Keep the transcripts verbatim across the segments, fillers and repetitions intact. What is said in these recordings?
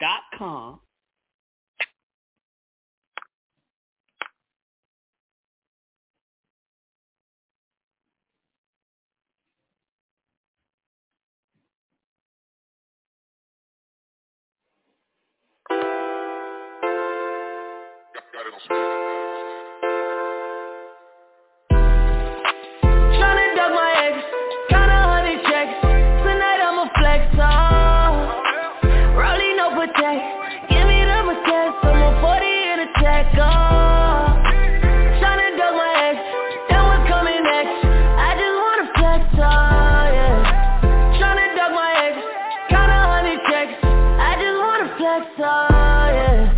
dot com. Tryna duck my ex, count a hundred checks. Tonight I'ma flex off. Rolling no protect, give me the mistake. I'm a forty in a tech. Tryna duck my ex, then what's coming next? I just wanna flex off. Yeah. Tryna duck my ex, count a hundred checks. I just wanna flex off.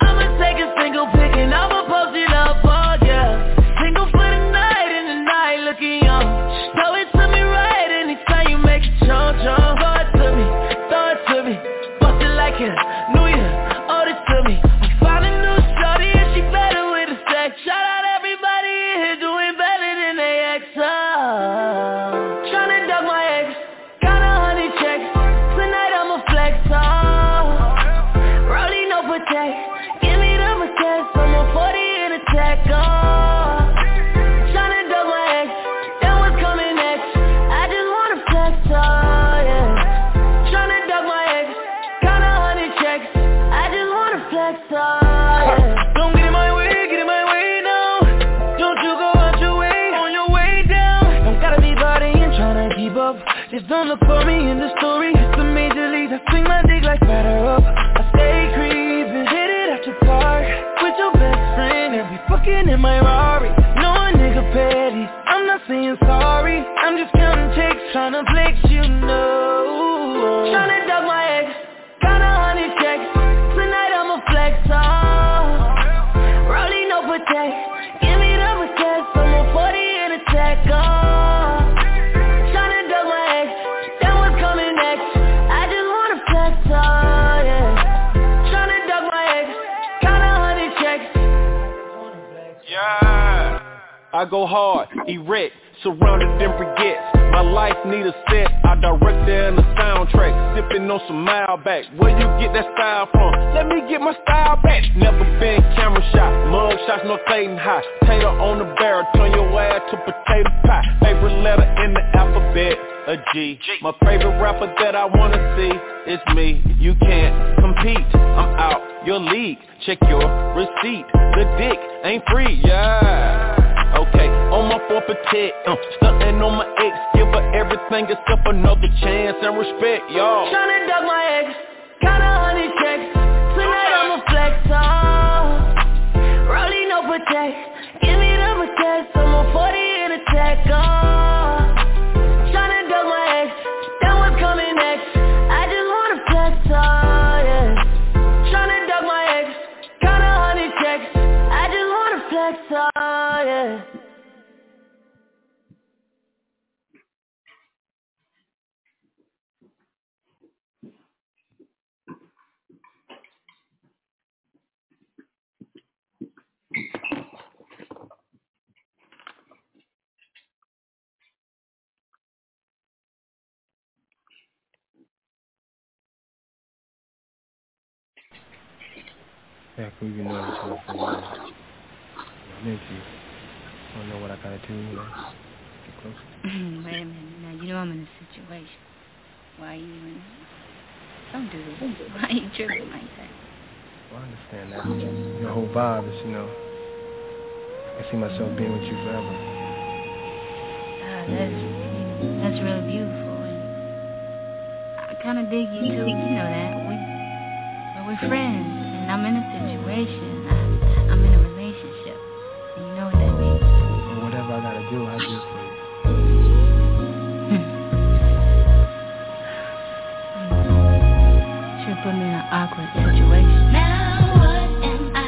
I'ma take a single pic and I'ma post it up, oh yeah. Single for the night and the night looking young. Show it to me right anytime you make it jump, jump. Throw it to me, throw it to me. Bust it like a New Year, owe this to me. I found a new shorty and she better with the sex. Shout out everybody in here doing better than they ex. Oh, tryna duck my ex, got a hundred checks. Tonight I'ma flex, oh. Don't look for me in the story. It's a major league. I swing my dick like Federal. I stay creepin', hit it at your park with your best friend and be fucking in my Rari. No a nigga petty, I'm not saying sorry. I'm just counting checks, tryna flex, you know. Tryna duck my ex, got a hundred checks. Tonight I'ma flex off. Rolling no protect, give me the protect. I'm a forty in a tech. I go hard, erect, surrounded in briquettes. My life need a set, I direct there in the soundtrack. Sipping on some Malbec, where you get that style from? Let me get my style back. Never been camera shot, mug shots, no fading high. Tater on the barrel, turn your ass to potato pie. Favorite letter in the alphabet, a G. My favorite rapper that I wanna see is me. You can't compete, I'm out your league. Check your receipt, the dick ain't free, yeah. Okay, on my four for ten, uh, stuntin' on my ex. Give her everything except another chance and respect, y'all. Tryna duck my ex, got a hundred checks. Tonight I'ma flex off. Rolling no protect, give me the protect. I'm a forty in a tech, oh. Tryna duck my ex, then what's coming next? I just wanna flex off, yeah. Tryna duck my ex, got a hundred checks. I just wanna flex off. Yeah. heck, we've been knowing each other for a while. Nikki, I don't know what I gotta do here. Get closer. Wait a minute. Now, you know I'm in a situation. Why are you in? Don't do this. Why are you tripping like that? Well, I understand that. Just, your whole vibe is, you know, I see myself being with you forever. Uh, that's, that's really beautiful. And I kind of dig you, too. You know that. We, but we're friends, and I'm in a situation. I, I'm in a relationship. And you know what that means. Well, whatever I gotta do, I'll do it for you. Should put me in an awkward situation. Now what am I?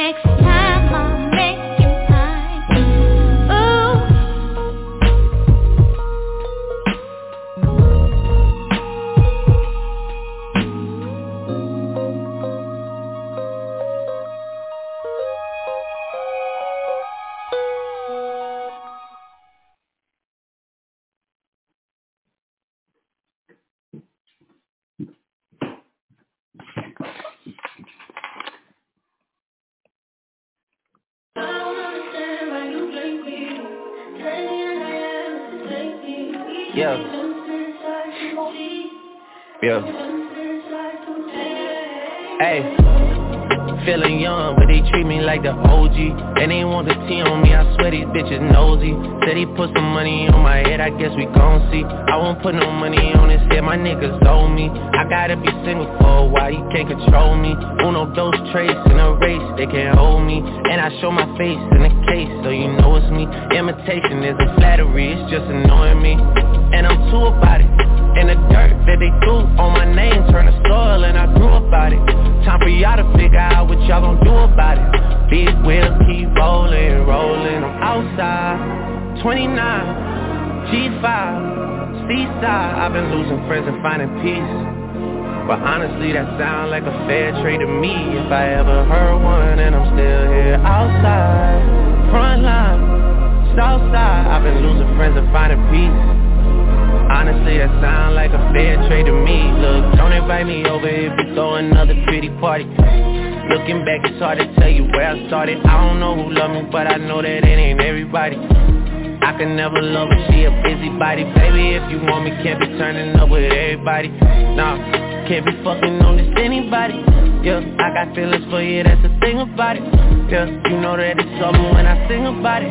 next time I'm making time. Yeah. Yeah. Hey, feeling young, but they treat me like the O G. They didn't want the T on me, I swear these bitches nosy. Said he put some money on my head, I guess we gon' see. I won't put no money on his head, my niggas owe me. I gotta be single for a while, you can't control me. Uno, dos, tres, in a race, they can't hold me. And I show my face in the case, so you know it's me. Imitation is a flattery, it's just annoying me. And I'm too about it. And the dirt that they threw on my name turned to soil, and I grew about it. Time for y'all to figure out what y'all gon' do about it. Big wheels keep rolling, rolling. I'm outside, twenty-nine, G five, seaside. I've been losing friends and finding peace, but honestly that sound like a fair trade to me. If I ever heard one, and I'm still here. Outside, front line, south side. I've been losing friends and finding peace. Honestly, that sound like a fair trade to me. Look, don't invite me over if you throw another pretty party. Looking back, it's hard to tell you where I started. I don't know who loved me, but I know that it ain't everybody. I can never love her, she a busybody. Baby, if you want me, can't be turning up with everybody. Nah, can't be fucking on just anybody. Yeah, I got feelings for you, that's the thing about it. Yeah, you know that it's something when I sing about it.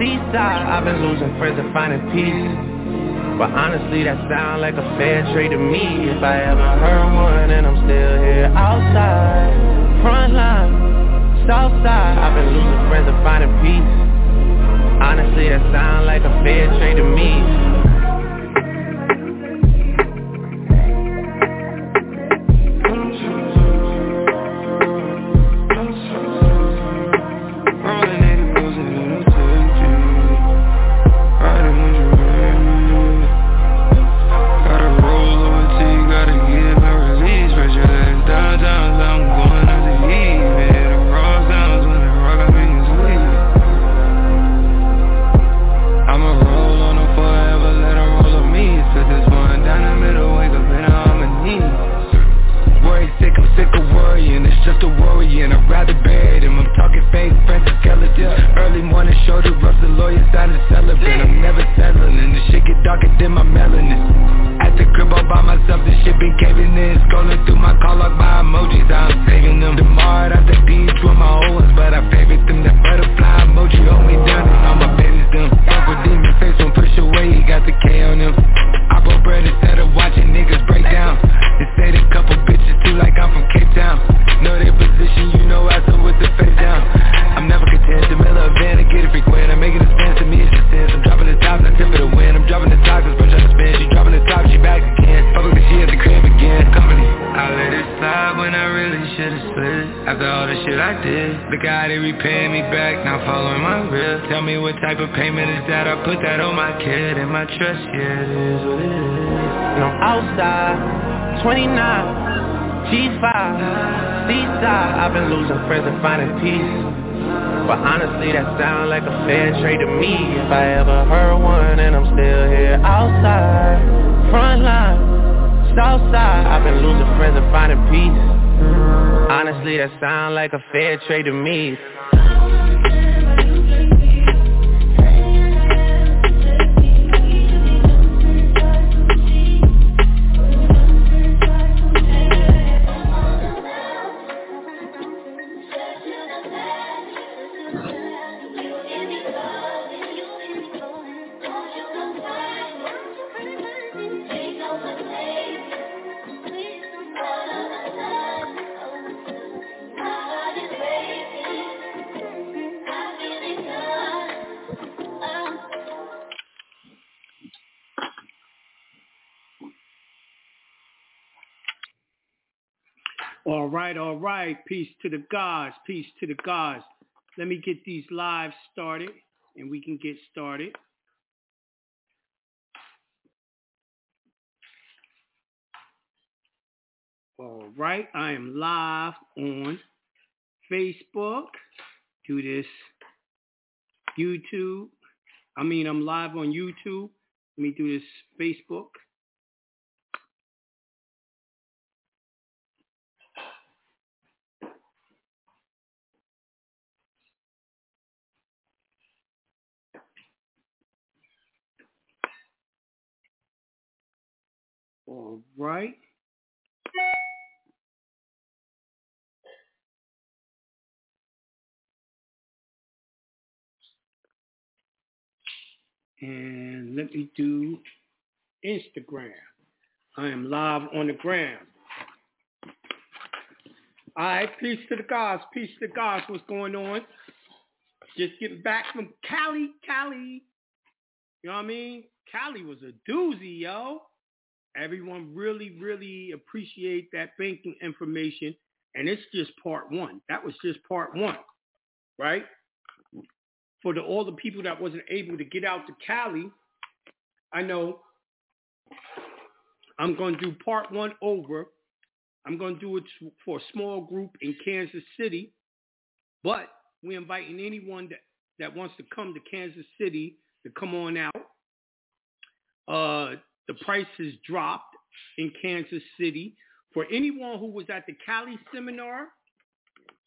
seaside. I've been losing friends and finding peace, but honestly that sound like a fair trade to me. If I ever heard one, and I'm still here. Outside, front line, south side. I've been losing friends and finding peace. Honestly that sound like a fair trade to me. Trade to me. All right, all right. Peace to the gods. Peace to the gods. Let me get these lives started, and we can get started. All right, I am live on Facebook. Do this. YouTube. I mean, I'm live on YouTube. Let me do this Facebook. All right. And let me do Instagram. I am live on the gram. All right. Peace to the gods. Peace to the gods. What's going on? Just getting back from Cali, Cali. You know what I mean? Cali was a doozy, yo. Everyone really, really appreciate that banking information. And it's just part one. That was just part one, right? For the, all the people that wasn't able to get out to Cali, I know I'm going to do part one over. I'm going to do it for a small group in Kansas City. But we're inviting anyone that, that wants to come to Kansas City to come on out. Uh... The price has dropped in Kansas City. For anyone who was at the Cali seminar,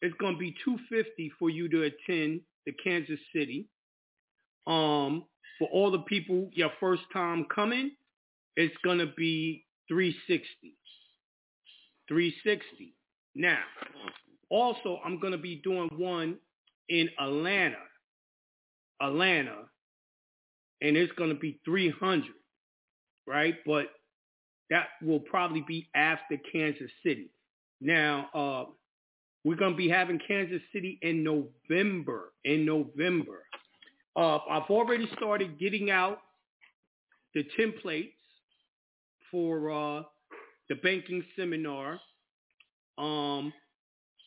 it's going to be two hundred fifty dollars for you to attend the Kansas City. Um, for all the people, your first time coming, it's going to be three hundred sixty dollars. three hundred sixty dollars. Now, also, I'm going to be doing one in Atlanta. Atlanta. And it's going to be three hundred dollars. Right, but that will probably be after Kansas City. Now, uh, we're going to be having Kansas City in November. In November. Uh, I've already started getting out the templates for uh, the banking seminar. Um,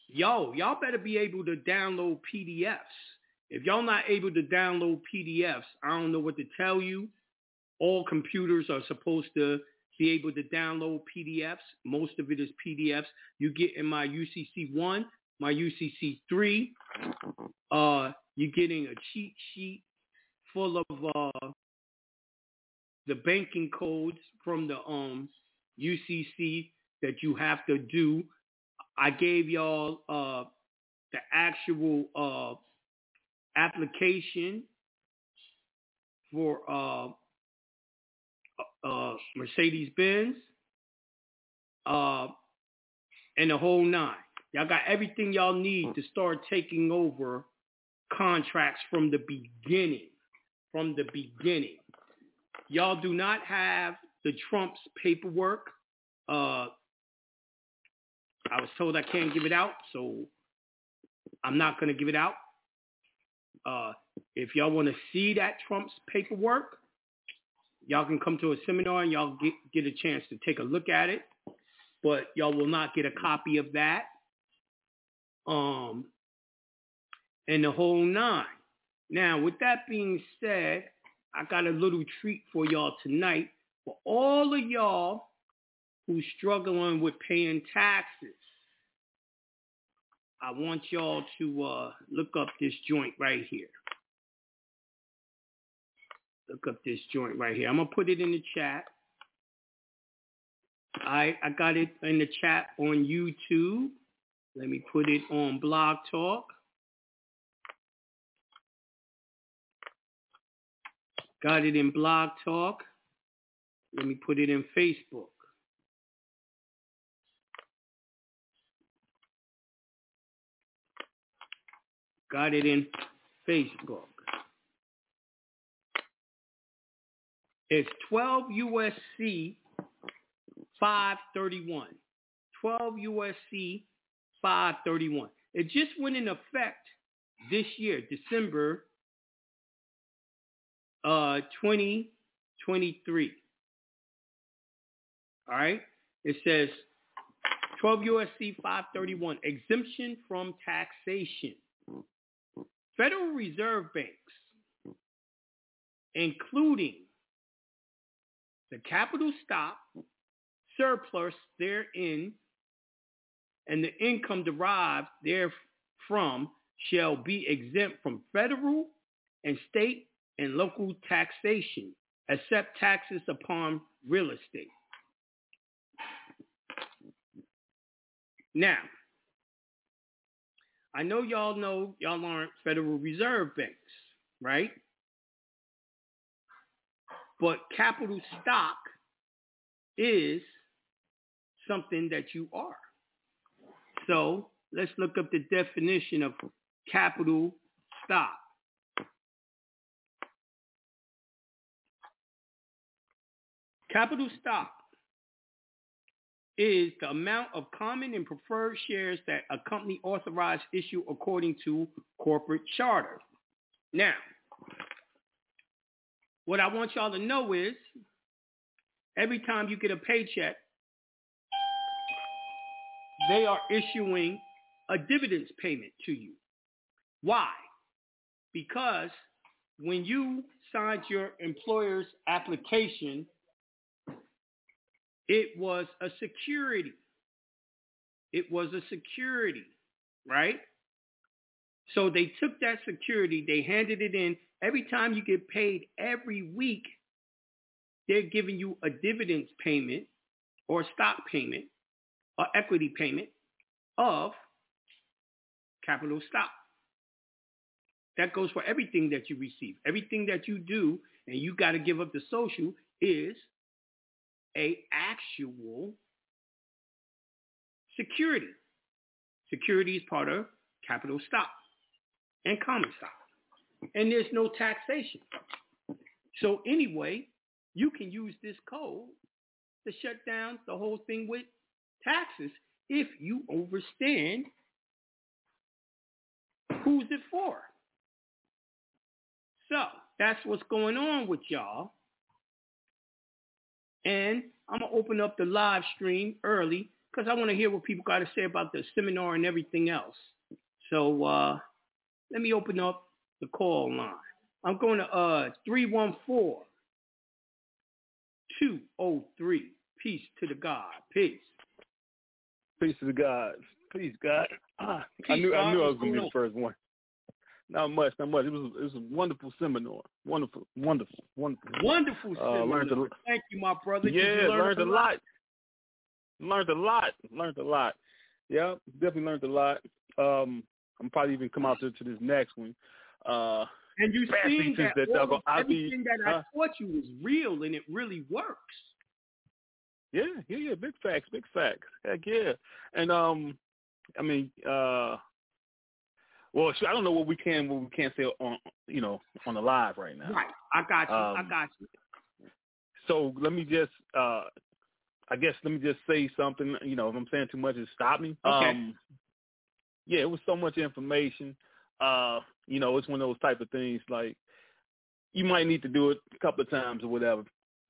yo, y'all better be able to download P D Fs. If y'all not able to download P D Fs, I don't know what to tell you. All computers are supposed to be able to download P D Fs. Most of it is P D Fs. You get in my U C C one, my U C C three. Uh, you're getting a cheat sheet full of uh, the banking codes from the um, U C C that you have to do. I gave y'all uh, the actual uh, application for... Uh, Uh, Mercedes-Benz, uh, and the whole nine. Y'all got everything y'all need to start taking over contracts from the beginning. From the beginning. Y'all do not have the Trump's paperwork. Uh, I was told I can't give it out, so I'm not going to give it out. Uh, if y'all want to see that Trump's paperwork, y'all can come to a seminar and y'all get, get a chance to take a look at it, but y'all will not get a copy of that. Um, and the whole nine. Now, with that being said, I got a little treat for y'all tonight. For all of y'all who's struggling with paying taxes, I want y'all to uh, look up this joint right here. Look up this joint right here. I'm going to put it in the chat. I I got it in the chat on YouTube. Let me put it on Blog Talk. Got it in Blog Talk. Let me put it in Facebook. Got it in Facebook. It's twelve U S C five thirty-one. twelve U S C five thirty-one. It just went in effect this year, December uh, twenty twenty-three. All right? It says twelve U S C five thirty-one, exemption from taxation. Federal Reserve Banks, including the capital stock, surplus therein, and the income derived therefrom, shall be exempt from federal and state and local taxation, except taxes upon real estate. Now, I know y'all know y'all aren't Federal Reserve Banks, right? But capital stock is something that you are. So let's look up the definition of capital stock. Capital stock is the amount of common and preferred shares that a company authorized issue according to corporate charter. Now, what I want y'all to know is every time you get a paycheck, they are issuing a dividends payment to you. Why? Because when you signed your employer's application, it was a security. It was a security, right? So they took that security, they handed it in. Every time you get paid every week, they're giving you a dividends payment or stock payment or equity payment of capital stock. That goes for everything that you receive. Everything that you do, and you got to give up the social, is a actual security. Security is part of capital stock and common stock. And there's no taxation. So anyway, you can use this code to shut down the whole thing with taxes if you understand who's it for. So that's what's going on with y'all. And I'm going to open up the live stream early because I want to hear what people got to say about the seminar and everything else. So uh, let me open up the call line. I'm going to uh, three one four, two oh three. Peace to the God. Peace. Peace to the God. Peace, God. Ah, Peace, I knew God, I knew I was going to be the first one. Not much, not much. It was it was a wonderful seminar. Wonderful, wonderful, wonderful. Wonderful uh, seminar. A, Thank you, my brother. Yeah, learned, learned a lot? lot. Learned a lot. Learned a lot. Yeah, definitely learned a lot. Um, I'm probably even come out to, to this next one. Uh, and you seen that, that all all everything be, that I uh, taught you was real and it really works. Yeah, yeah, yeah. Big facts, big facts. Heck yeah. And um, I mean uh. Well, I don't know what we can, what we can't say on, you know, on the live right now. Right, I got you. Um, I got you. So let me just, uh, I guess, let me just say something. You know, if I'm saying too much, just stop me. Okay. Um, yeah, it was so much information. Uh, you know, it's one of those type of things. Like, you might need to do it a couple of times or whatever.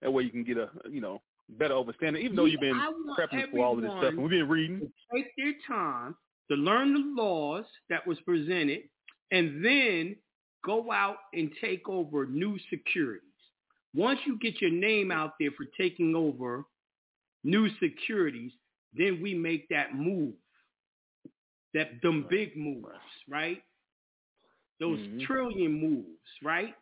That way, you can get a, you know, better understanding. Even though you've been prepping for all of this stuff, and we've been reading. Take their time to learn the laws that was presented, and then go out and take over new securities. Once you get your name out there for taking over new securities, then we make that move, that them big moves, right? Those mm-hmm. trillion moves, right?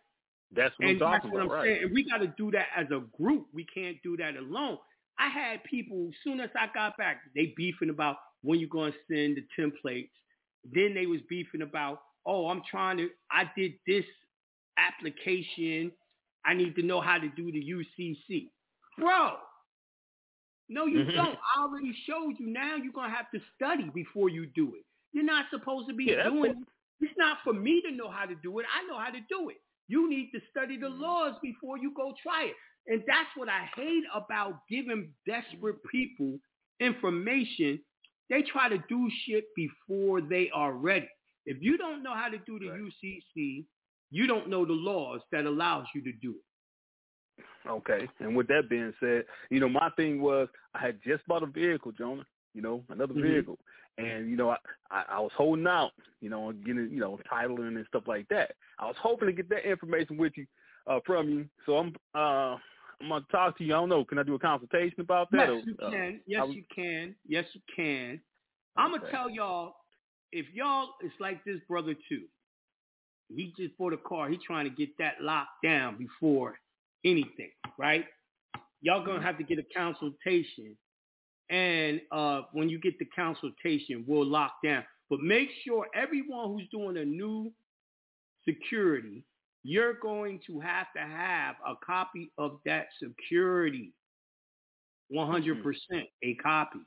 That's what and I'm talking that's what about, I'm saying. Right? And we got to do that as a group. We can't do that alone. I had people, as soon as I got back, they beefing about when you're going to send the templates. Then they was beefing about, oh, I'm trying to, I did this application. I need to know how to do the U C C. Bro, no, you mm-hmm. don't. I already showed you. Now you're going to have to study before you do it. You're not supposed to be yeah, doing it. It's not for me to know how to do it. I know how to do it. You need to study the laws before you go try it. And that's what I hate about giving desperate people information. They try to do shit before they are ready. If you don't know how to do the right. U C C, you don't know the laws that allows you to do it. Okay. And with that being said, you know, my thing was I had just bought a vehicle, Jonah. you know, another mm-hmm. vehicle. And, you know, I, I, I was holding out, you know, getting, you know, titling and stuff like that. I was hoping to get that information with you, uh, from you. So I'm uh, I'm going to talk to you. I don't know. Can I do a consultation about that? Yes, or, you can. Uh, yes, was... you can. Yes, you can. I'm going to okay. tell y'all, if y'all, it's like this brother, too. He just bought a car. He's trying to get that locked down before anything, right? Y'all going to have to get a consultation. And uh, when you get the consultation, we'll lock down. But make sure everyone who's doing a new security, you're going to have to have a copy of that security, one hundred percent a copy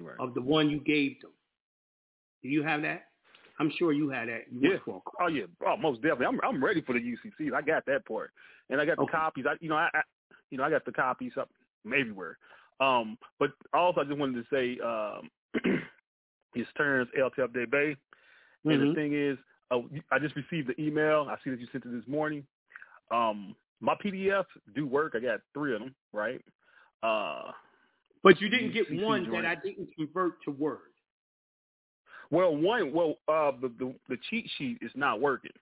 right. of the one you gave them. Do you have that? I'm sure you had that. You yeah. For oh, yeah. Oh, most definitely. I'm I'm ready for the U C Cs. I got that part. And I got the okay. copies. I, you know, I, I you know, I got the copies up from everywhere. Um, but also I just wanted to say um, it's Terms L T F Day Bay. And mm-hmm. the thing is, uh, I just received the email. I see that you sent it this morning. Um, my P D Fs do work. I got three of them, right? Uh, but you didn't get one joints. That I didn't convert to Word. Well, one, well, uh, the, the the cheat sheet is not working.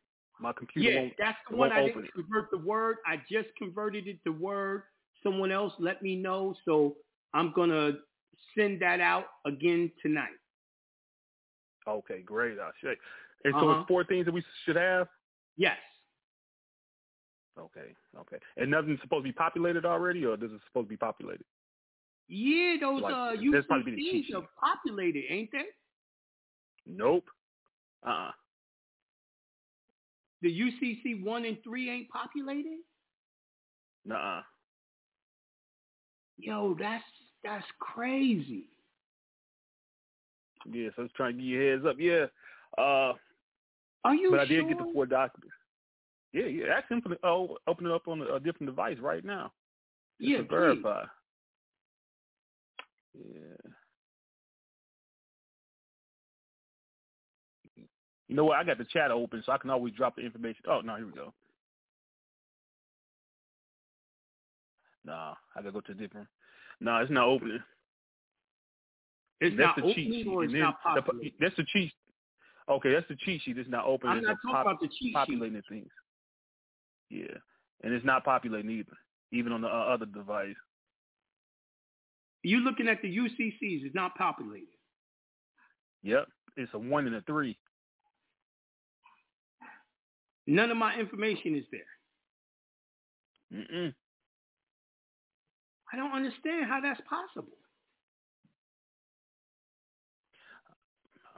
My computer yeah, won't Yeah, that's the one I didn't it. convert to Word. I just converted it to Word. Someone else let me know, so I'm going to send that out again tonight. Okay, great. I should. And uh-huh. so it's four things that we should have? Yes. Okay, okay. And nothing's supposed to be populated already, or does it supposed to be populated? Yeah, those like, uh, U C Cs are populated, ain't they? Nope. Uh-uh. The U C C one and three ain't populated? Nuh-uh. Yo, that's that's crazy. Yes, I was trying to get your heads up. Yeah. Uh, Are you But I sure? did get the four documents. Yeah, yeah. Ask him to oh, open it up on a, a different device right now. Just yeah, to verify. Please. Yeah. You know what? I got the chat open, so I can always drop the information. Oh, no, here we go. Nah, I got to go to a different. Nah, it's not opening. It's that's not opening or it's not populating? The, that's the cheat. Okay, that's the cheat sheet. It's not opening. I'm not it's talking pop, about the cheat sheet. Populating things. Yeah, and it's not populating either, even on the uh, other device. You looking at the U C Cs. It's not populated. Yep, it's a one and a three. None of my information is there. Mm-mm. I don't understand how that's possible.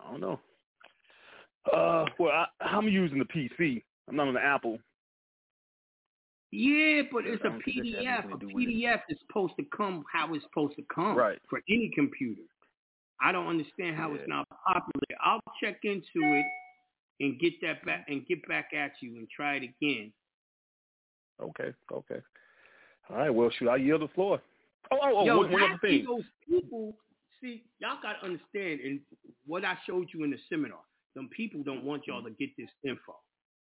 I don't know. Uh, well, I, I'm using the P C. I'm not on the Apple. Yeah, but it's a P D F. A P D F is supposed to come how it's supposed to come right. for any computer. I don't understand how yeah. it's not popular. I'll check into it and get that back and get back at you and try it again. Okay, okay. All right, well, shoot, I yield the floor. Oh, oh, oh, Yo, one, one other thing. Those people, see, y'all got to understand, and what I showed you in the seminar, them people don't want y'all to get this info.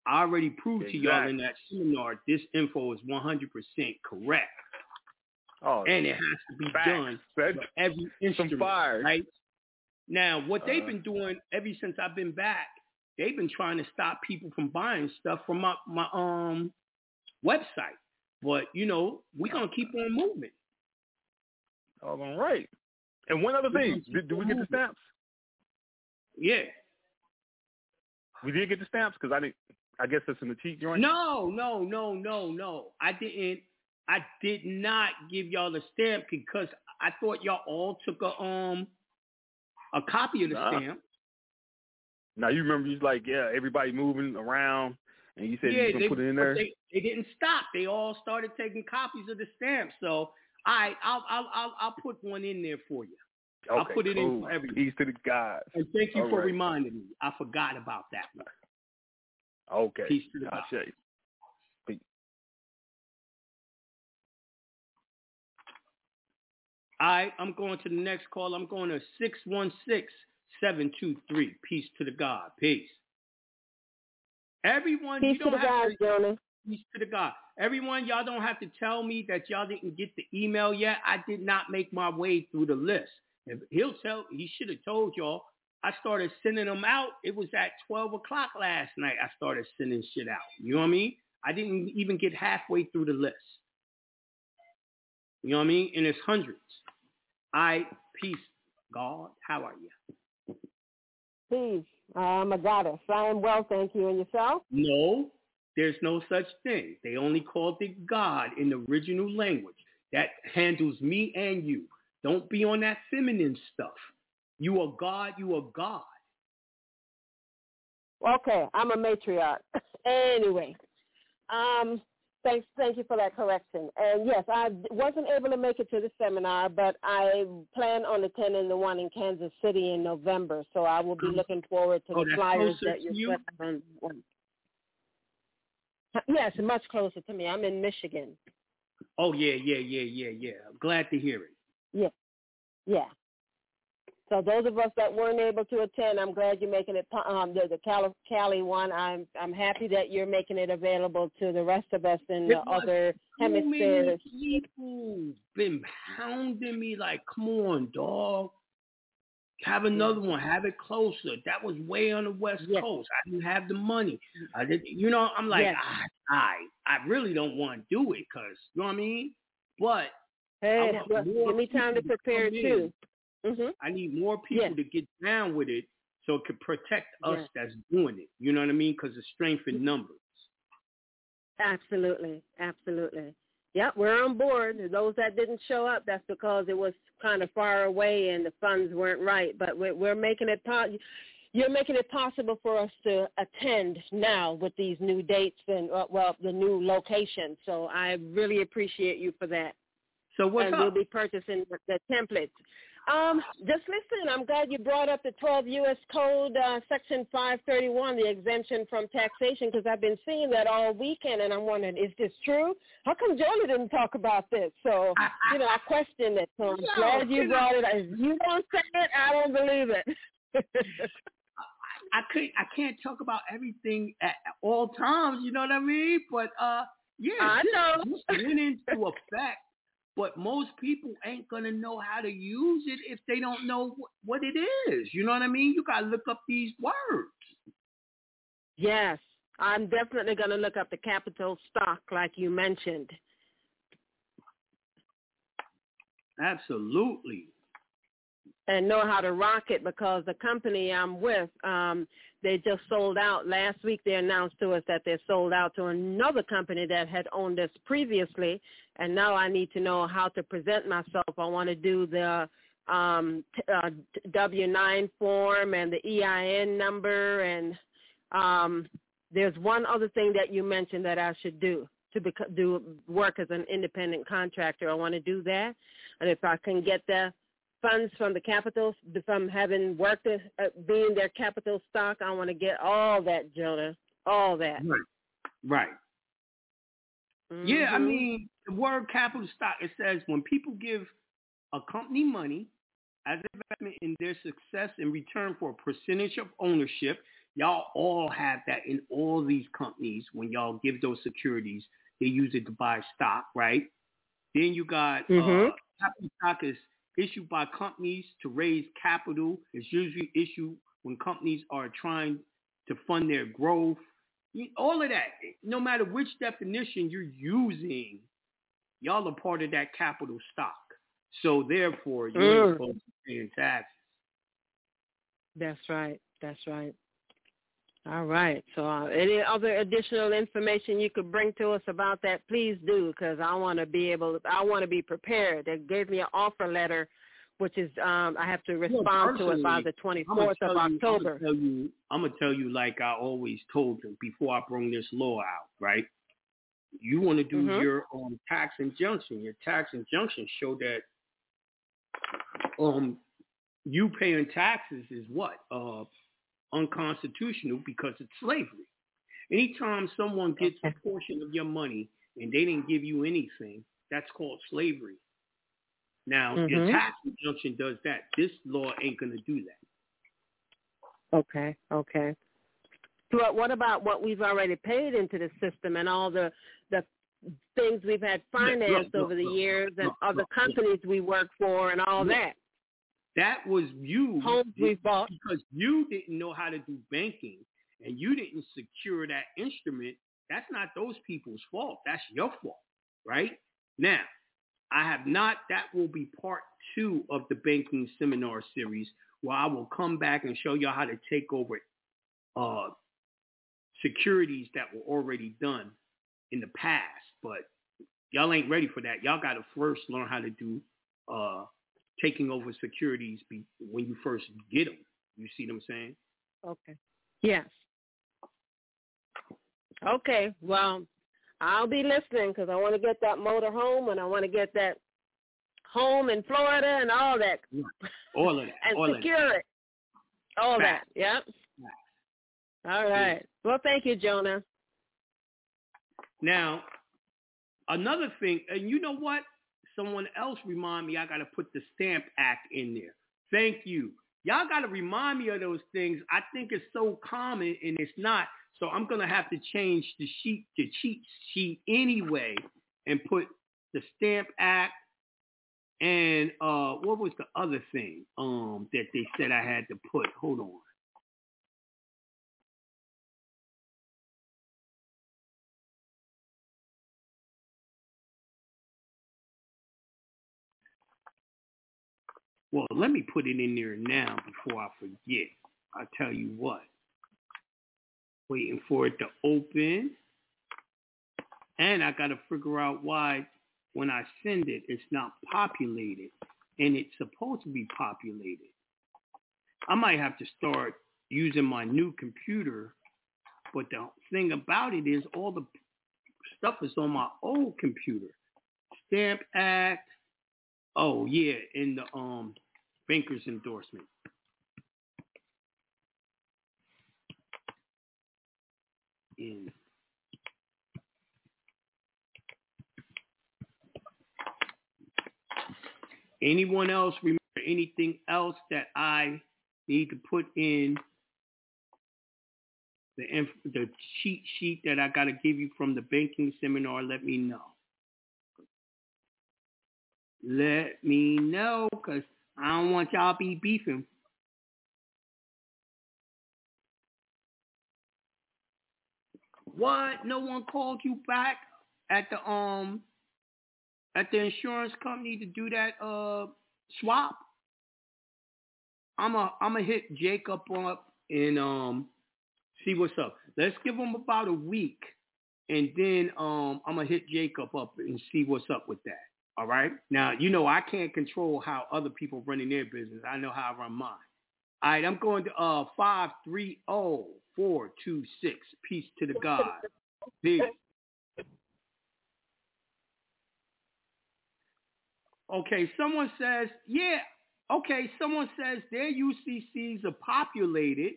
I already proved exactly. to y'all in that seminar this info is one hundred percent correct. Oh, and it has to be facts. done for every instrument, right? Now, what uh, they've been doing ever since I've been back, they've been trying to stop people from buying stuff from my, my um website. But, you know, we're going to keep on moving. All right. And one other thing. Did, did we get the stamps? Yeah. We did get the stamps because I didn't. I guess that's in the cheat joint. No, no, no, no, no. I didn't. I did not give y'all the stamp because I thought y'all all took a um a copy of the nah. stamp. Now, you remember you was like, yeah, everybody moving around. And you said yeah, you can put it in there. They, they didn't stop. They all started taking copies of the stamps. So I, I'll, I'll, I'll, I'll put one in there for you. Okay, I'll put it cool. in for everyone. Peace to the gods. And thank you all for right. reminding me. I forgot about that one. Okay. Peace to the gods. Peace. All right. I'm going to the next call. I'm going to six one six, seven two three. Peace to the God. Peace. Everyone, peace you don't to the have God, to, Jonah. Peace to the God. Everyone, y'all don't have to tell me that y'all didn't get the email yet. I did not make my way through the list. If he'll tell, he should have told y'all, I started sending them out. It was at twelve o'clock last night. I started sending shit out. You know what I mean? I didn't even get halfway through the list. You know what I mean? And it's hundreds. I, peace, God. How are you? Peace. I'm a goddess. I am well, thank you. And yourself? No, there's no such thing. They only called it God in the original language. That handles me and you. Don't be on that feminine stuff. You are God. You are God. Okay, I'm a matriarch. Anyway, um, thanks. Thank you for that correction. And yes, I wasn't able to make it to the seminar, but I plan on attending the one in Kansas City in November. So I will be um, looking forward to oh, the flyers that you're sending. Yes, much closer to me. I'm in Michigan. Oh yeah, yeah, yeah, yeah, yeah. I'm glad to hear it. Yeah, yeah. So those of us that weren't able to attend, I'm glad you're making it. Um, the the Cali, Cali one, I'm I'm happy that you're making it available to the rest of us in the other hemispheres. People been hounding me like, come on, dog, have another one, have it closer. That was way on the West yes. Coast. I didn't have the money. I did, you know, I'm like, yes. I, I I really don't want to do it because you know what I mean. But hey, well, give me time to prepare to too. Mm-hmm. I need more people yes. to get down with it so it could protect us yes. that's doing it. You know what I mean? Because of strength in numbers. Absolutely. Absolutely. Yep, we're on board. Those that didn't show up, that's because it was kind of far away and the funds weren't right. But we're, we're making it po- you're making it possible for us to attend now with these new dates and, uh, well, the new location. So I really appreciate you for that. So what's and up? We'll be purchasing the templates. Um, just listen, I'm glad you brought up the twelve U S Code, uh, Section five thirty-one, the exemption from taxation, because I've been seeing that all weekend, and I'm wondering, is this true? How come Jonah didn't talk about this? So, you know, I questioned it, so I'm no, glad you brought it up. If you don't say it, I don't believe it. I, I, could, I can't talk about everything at all times, you know what I mean? But, uh, yeah, I know. It went into effect. But most people ain't going to know how to use it if they don't know wh- what it is. You know what I mean? You got to look up these words. Yes. I'm definitely going to look up the capital stock like you mentioned. Absolutely. And know how to rock it because the company I'm with, um, they just sold out. Last week they announced to us that they sold out to another company that had owned us previously, and now I need to know how to present myself. I want to do the um, uh, W nine form and the E I N number, and um, there's one other thing that you mentioned that I should do. to bec- do work as an independent contractor. I want to do that, and if I can get the funds from the capital, from having worked as, uh, being their capital stock, I want to get all that, Jonah, all that. Right. Right. Mm-hmm. Yeah, I mean, the word capital stock, it says when people give a company money as an investment in their success in return for a percentage of ownership, y'all all have that in all these companies. When y'all give those securities, they use it to buy stock, right? Then you got mm-hmm. uh, capital stock is issued by companies to raise capital. It's usually issued when companies are trying to fund their growth. All of that, no matter which definition you're using, y'all are part of that capital stock. So therefore, you're mm. supposed to pay in taxes. That's right. That's right. All right. So uh, any other additional information you could bring to us about that, please do, because I want to be able to, I want to be prepared. They gave me an offer letter, which is um, I have to respond well, to it by the twenty-fourth of October. You, I'm, gonna you, I'm gonna tell you, like I always told them before I bring this law out, right? You want to do mm-hmm. your um, tax injunction. Your tax injunction show that um, you paying taxes is what. Uh, unconstitutional because it's slavery. Anytime someone gets a portion of your money and they didn't give you anything, that's called slavery. Now, mm-hmm. your tax injunction does that. This law ain't going to do that. Okay, okay. But what about what we've already paid into the system and all the, the things we've had financed no, no, over no, the no, years no, and no, other no, companies no. we work for and all no. that? That was you. Homes we bought. Because you didn't know how to do banking and you didn't secure that instrument. That's not those people's fault. That's your fault, right? Now, I have not. That will be part two of the banking seminar series, where I will come back and show you how to take over uh, securities that were already done in the past. But y'all ain't ready for that. Y'all got to first learn how to do uh, taking over securities be- when you first get them. You see what I'm saying? Okay. Yes. Okay. Well, I'll be listening because I want to get that motor home and I want to get that home in Florida and all that. Yeah. All of that. and all secure of that. it. All Back. that. Yep. Back. All right. Yeah. Well, thank you, Jonah. Now, another thing, and you know what? Someone else remind me I got to put the Stamp Act in there. Thank you. Y'all got to remind me of those things. I think it's so common and it's not. So I'm going to have to change the sheet, the cheat sheet anyway, and put the Stamp Act and uh, what was the other thing um, that they said I had to put? Hold on. Well, let me put it in there now before I forget. I'll tell you what. Waiting for it to open. And I got to figure out why when I send it, it's not populated. And it's supposed to be populated. I might have to start using my new computer. But the thing about it is all the stuff is on my old computer. Stamp Act. Oh, yeah, in the um, banker's endorsement. In. Anyone else remember anything else that I need to put in the inf- the cheat sheet that I got to give you from the banking seminar? Let me know. Let me know, because I don't want y'all to be beefing. What? No one called you back at the um at the insurance company to do that uh swap? I'm a I'm a hit Jacob up and um see what's up. Let's give him about a week, and then um I'm gonna hit Jacob up and see what's up with that. All right. Now, you know, I can't control how other people running their business. I know how I run mine. All right. I'm going to uh five three zero four two six. Peace to the God. Peace. Okay. Someone says, yeah. Okay. Someone says their U C Cs are populated,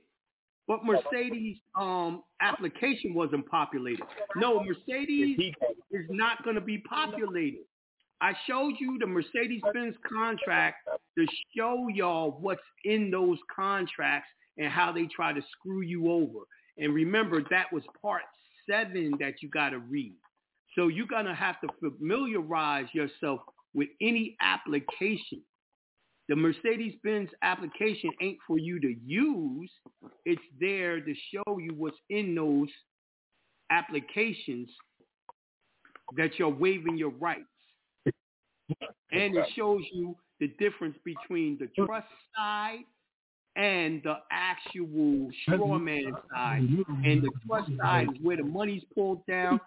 but Mercedes um application wasn't populated. No, Mercedes is not going to be populated. I showed you the Mercedes-Benz contract to show y'all what's in those contracts and how they try to screw you over. And remember, that was part seven that you got to read. So you're going to have to familiarize yourself with any application. The Mercedes-Benz application ain't for you to use. It's there to show you what's in those applications that you're waiving your rights. And it shows you the difference between the trust side and the actual straw man side. And the trust side is where the money's pulled down,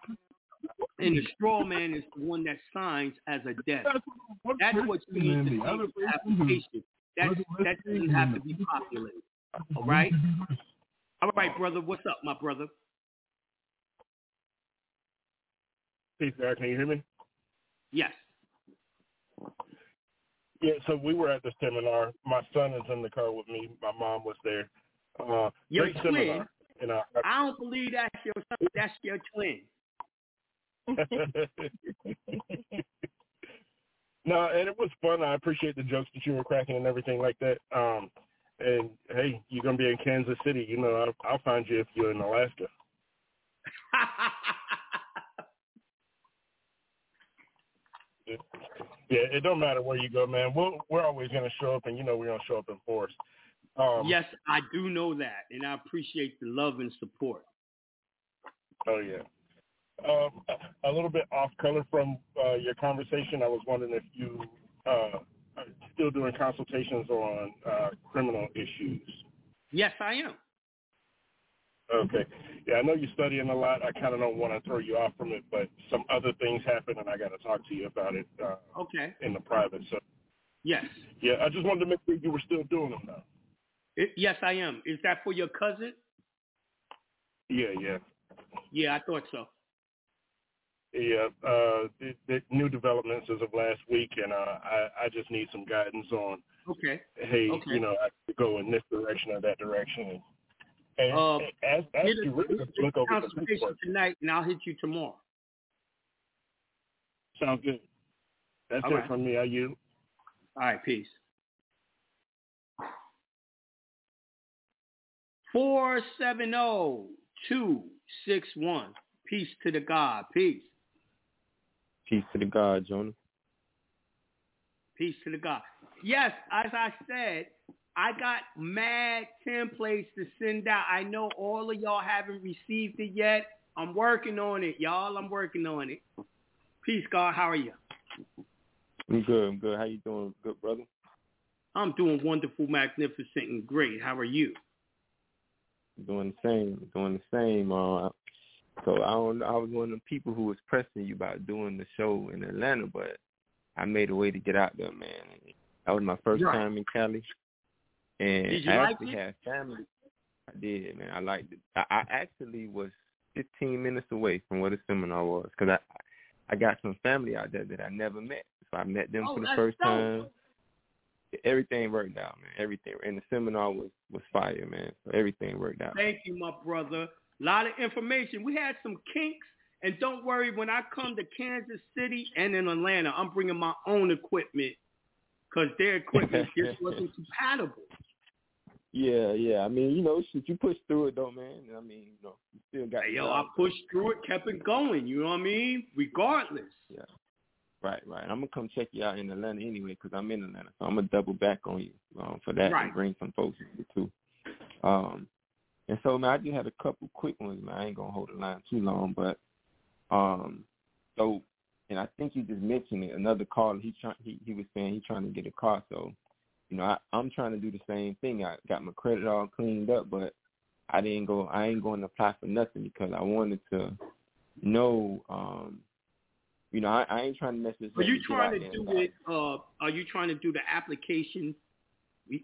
and the straw man is the one that signs as a debtor. That's what you need to do with the application. That's, that doesn't have to be populated. All right? All right, brother. What's up, my brother? Hey, Sarah, can you hear me? Yes. Yeah, so we were at the seminar. My son is in the car with me. My mom was there. Uh, your twin. Seminar, and I, I, I don't believe that's your son. That's your twin. No, and it was fun. I appreciate the jokes that you were cracking and everything like that. Um, and, hey, you're going to be in Kansas City. You know, I'll, I'll find you if you're in Alaska. Yeah, it don't matter where you go, man. We'll, we're always going to show up, and you know we're going to show up in force. Um, yes, I do know that, and I appreciate the love and support. Oh, yeah. Um, a little bit off color from uh, your conversation, I was wondering if you uh, are still doing consultations on uh, criminal issues. Yes, I am. Okay. Yeah, I know you're studying a lot. I kind of don't want to throw you off from it, but some other things happen, and I got to talk to you about it uh, okay. in the private. So. Yes. Yeah, I just wanted to make sure you were still doing them, though. It, yes, I am. Is that for your cousin? Yeah, yeah. Yeah, I thought so. Yeah, uh, the, the new developments as of last week, and uh, I, I just need some guidance on, okay. hey, okay. you know, I could go in this direction or that direction. And uh, as, as you really look over the consultation tonight, and I'll hit you tomorrow. Sounds good. That's all it right. from me. Are you? All right, peace. four seven zero two six one. Peace to the God. Peace. Peace to the God, Jonah. Peace to the God. Yes, as I said, I got mad templates to send out. I know all of y'all haven't received it yet. I'm working on it, y'all. I'm working on it. Peace, God. How are you? I'm good. I'm good. How you doing? Good, brother? I'm doing wonderful, magnificent, and great. How are you? Doing the same. Doing the same. Uh, so I don't, I was one of the people who was pressing you about doing the show in Atlanta, but I made a way to get out there, man. That was my first right. time in Cali. And did you I actually like it? Had family. I did, man. I liked it. I, I actually was fifteen minutes away from where the seminar was because I, I got some family out there that I never met. So I met them oh, for the first so- time. Everything worked out, man. Everything. And the seminar was, was fire, man. So everything worked out. Thank you, my brother. A lot of information. We had some kinks. And don't worry, when I come to Kansas City and in Atlanta, I'm bringing my own equipment because their equipment just wasn't compatible. Yeah, yeah. I mean, you know, should you push through it, though, man. I mean, you know, you still got... Hey, yo, I pushed through it, kept it going. You know what I mean? Regardless. Yeah. Right, right. I'm going to come check you out in Atlanta anyway because I'm in Atlanta. So I'm going to double back on you um, for that right. and bring some folks in too. Um, and so, man, I just had a couple quick ones, man. I ain't going to hold the line too long. But, um, so, and I think you just mentioned it. Another caller, he, try, he, he was saying he's trying to get a car. So, you know, I, I'm trying to do the same thing. I got my credit all cleaned up, but I didn't go, I ain't going to apply for nothing because I wanted to know, um, you know, I, I ain't trying to mess this up. Are you trying to do it? Uh, are you trying to do the application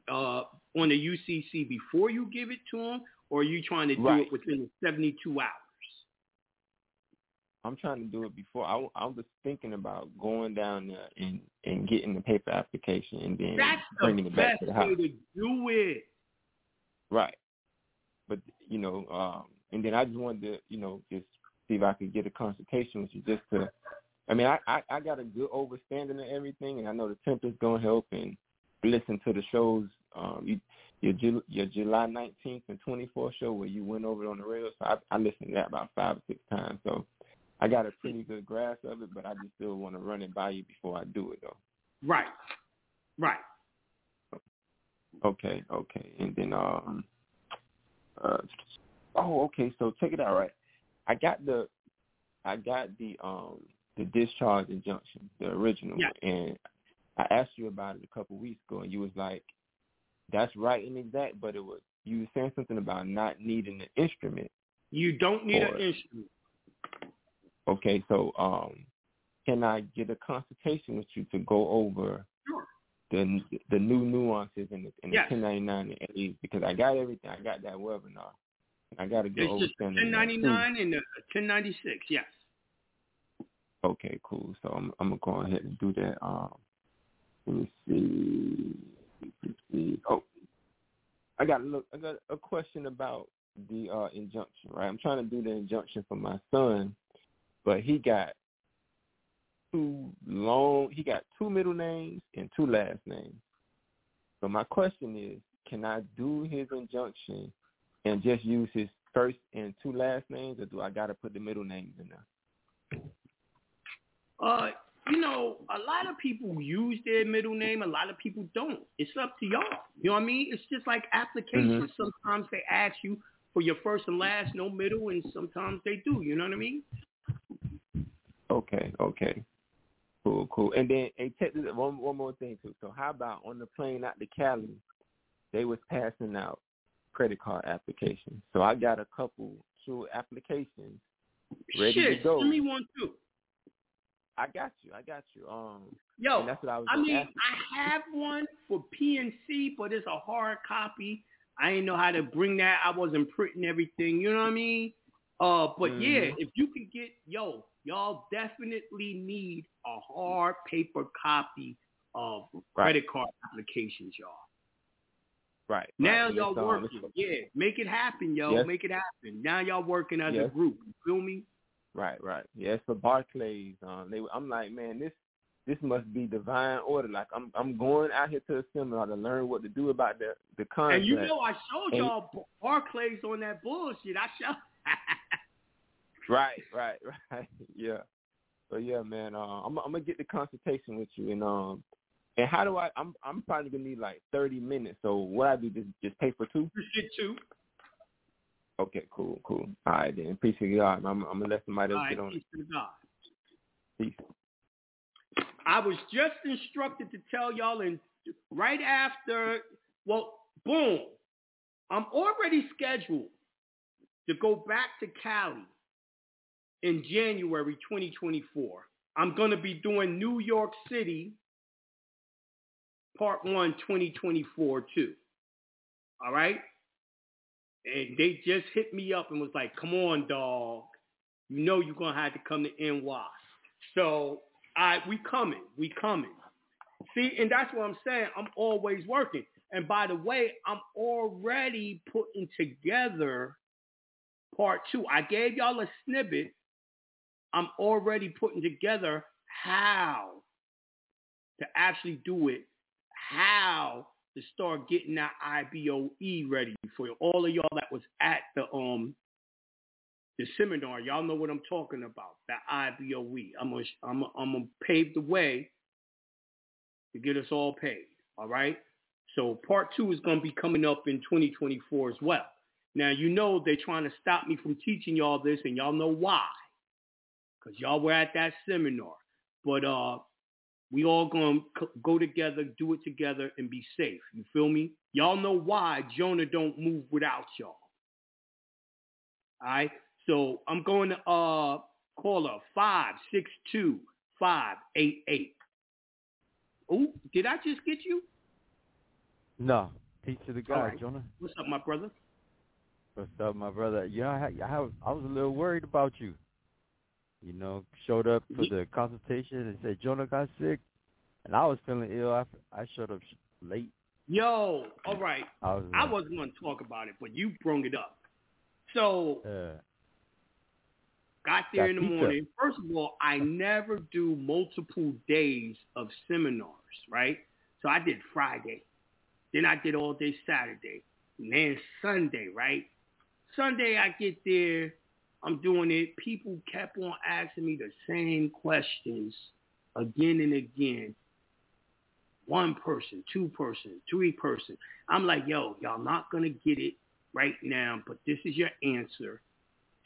uh, on the U C C before you give it to them, or are you trying to do right. it within seventy-two hours? I'm trying to do it before. I, I was thinking about going down there and, and getting the paper application and then That's bringing the it back to the house. That's the best way to do it. Right. But, you know, um, and then I just wanted to, you know, just see if I could get a consultation with you just to – I mean, I, I, I got a good overstanding of everything, and I know the template's going to help, and listen to the shows, um, you, your your July nineteenth and twenty-fourth show where you went over it on the radio. So I, I listened to that about five or six times. So I got a pretty good grasp of it, but I just still want to run it by you before I do it, though. Right. Right. Okay, okay. And then, um, uh, oh, okay, so check it out, right? I got the, I got the, um, the discharge injunction, the original. Yeah. And I asked you about it a couple of weeks ago, and you was like, that's right and exact, but it was, you were saying something about not needing an instrument. You don't need or, an instrument. Okay, so um, can I get a consultation with you to go over sure. the the new nuances in the, in yes. the ten ninety-nine and eighty? Because I got everything. I got that webinar. I got to go over the ten ninety-nine and the ten ninety-six, yes. Okay, cool. So I'm, I'm going to go ahead and do that. Um, let me see. Let me see. Oh, I got, look, I got a question about the uh, injunction, right? I'm trying to do the injunction for my son, but he got two long, he got two middle names and two last names. So my question is, can I do his injunction and just use his first and two last names, or do I got to put the middle names in there? Uh, you know, a lot of people use their middle name. A lot of people don't. It's up to y'all. You know what I mean? It's just like applications. Mm-hmm. Sometimes they ask you for your first and last, no middle, and sometimes they do. You know what I mean? Okay, okay. Cool, cool. And then hey, check this, one, one more thing, too. So how about on the plane out to Cali, they was passing out credit card applications. So I got a couple true applications ready Shit, to go. Shit, send me one, too. I got you. I got you. Um, Yo, that's what I, was I mean, asking. I have one for P N C, but it's a hard copy. I didn't know how to bring that. I wasn't printing everything. You know what I mean? Uh, but, mm-hmm. yeah, if you can get, yo, y'all definitely need a hard paper copy of right. credit card applications, y'all. Right. Now right. y'all working. Yeah, make it happen, yo. Yes. Make it happen. Now y'all working as yes. a group. You feel me? Right, right. Yeah, it's for Barclays. Um, they, I'm like, man, this this must be divine order. Like, I'm I'm going out here to a seminar to learn what to do about the, the contract. And you know, I showed and, y'all Barclays on that bullshit. I showed. right, right, right. Yeah. So yeah, man. Uh, I'm I'm gonna get the consultation with you, and um, and how do I? I'm I'm probably gonna need like thirty minutes. So what I do just just pay for two. Shit, two. Okay, cool, cool. All right, then. Appreciate God. I'm, I'm going to let somebody else get on it. Peace. I was just instructed to tell y'all, and right after, well, boom. I'm already scheduled to go back to Cali in January twenty twenty-four. I'm going to be doing New York City, part one, twenty twenty-four, too. All right? And they just hit me up and was like, come on, dog. You know you're going to have to come to N Y. So I we coming. We coming. See, and that's what I'm saying. I'm always working. And by the way, I'm already putting together part two. I gave y'all a snippet. I'm already putting together how to actually do it, how to start getting that I B O E ready for you. All of y'all that was at the um the seminar, y'all know what I'm talking about, that I B O E. I'm going I'm I'm to pave the way to get us all paid, all right? So part two is going to be coming up in twenty twenty-four as well. Now, you know they're trying to stop me from teaching y'all this, and y'all know why, because y'all were at that seminar. But, uh, we all going to go together, do it together, and be safe. You feel me? Y'all know why Jonah don't move without y'all. All right? So I'm going to uh, call her five six two, five eight eight. Oh, did I just get you? No. Peace to the God, right. Jonah. What's up, my brother? What's up, my brother? Yeah, I, I, I was a little worried about you. You know, showed up for the consultation and said Jonah got sick, and I was feeling ill. I, I showed up late. Yo, all right. I, was I wasn't going to talk about it, but you brung it up. So, uh, got there got in the pizza. morning. First of all, I never do multiple days of seminars, right? So I did Friday. Then I did all day Saturday. And then Sunday, right? Sunday I get there. I'm doing it. People kept on asking me the same questions again and again. One person, two person, three person. I'm like, yo, y'all not going to get it right now, but this is your answer.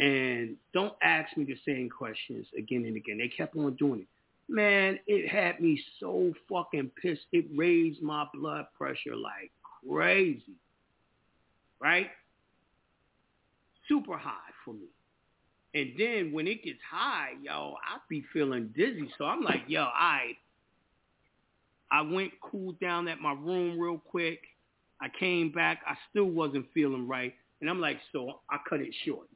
And don't ask me the same questions again and again. They kept on doing it. Man, it had me so fucking pissed. It raised my blood pressure like crazy, right? Super high for me. And then when it gets high, yo, I be feeling dizzy. So I'm like, yo, I, I went cooled down at my room real quick. I came back. I still wasn't feeling right. And I'm like, so I cut it short.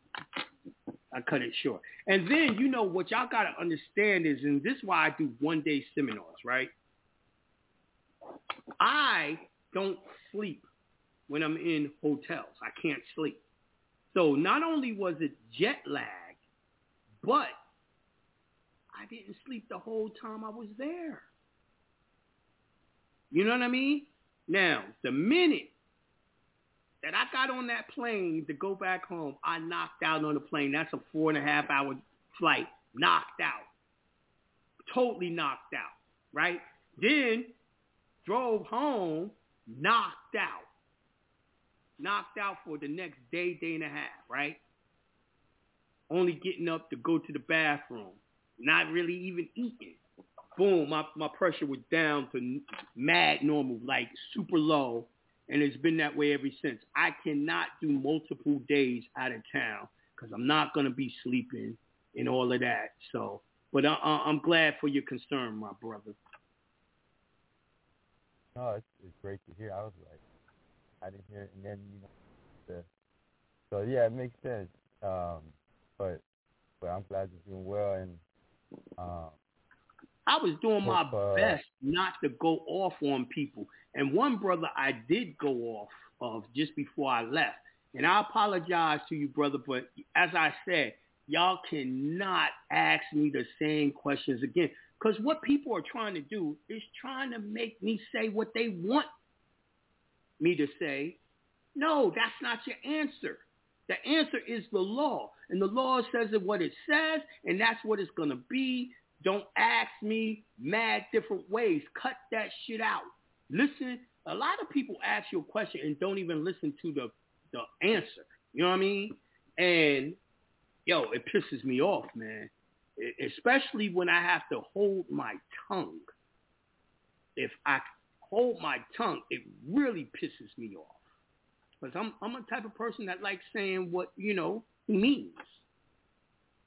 I cut it short. And then, you know, what y'all got to understand is, and this is why I do one-day seminars, right? I don't sleep when I'm in hotels. I can't sleep. So not only was it jet lag, but I didn't sleep the whole time I was there. You know what I mean? Now, the minute that I got on that plane to go back home, I knocked out on the plane. That's a four and a half hour flight. Knocked out. totally knocked out, right? Then drove home, knocked out. Knocked out for the next day, day and a half, right? Only getting up to go to the bathroom. Not really even eating. Boom, my, my pressure was down to mad normal, like super low. And it's been that way ever since. I cannot do multiple days out of town because I'm not going to be sleeping and all of that. So, but I, I'm glad for your concern, my brother. No, it's, it's great to hear. I was like, I didn't hear it. And then, you know, the, so yeah, it makes sense. Um, but, but I'm glad you're doing well. And um, I was doing my uh, best not to go off on people. And one brother I did go off of just before I left. And I apologize to you, brother, but as I said, y'all cannot ask me the same questions again. Because what people are trying to do is trying to make me say what they want me to say. No, that's not your answer. The answer is the law. And the law says what it says, and that's what it's going to be. Don't ask me mad different ways. Cut that shit out. Listen, a lot of people ask you a question and don't even listen to the, the answer. You know what I mean? And, yo, it pisses me off, man. It, especially when I have to hold my tongue. If I hold my tongue, it really pisses me off. Because I'm, I'm a type of person that likes saying what, you know, he means.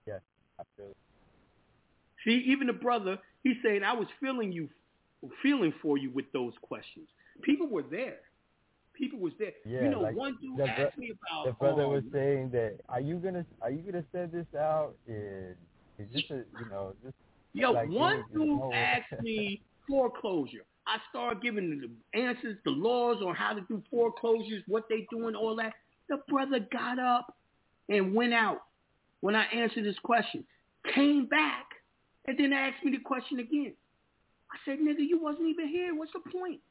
Yeah, I feel it. See, even the brother, he's saying, I was feeling you, feeling for you with those questions. People were there. People was there. Yeah, you know, like one dude asked bro- me about. The brother um, was saying that, are you gonna, are you gonna send this out? And is this a, you know, just yo, like one dude know. asked me foreclosure. I started giving the answers, the laws on how to do foreclosures, what they doing, all that. The brother got up and went out when I answered his question. Came back. And then asked me the question again. I said, nigga, you wasn't even here. What's the point?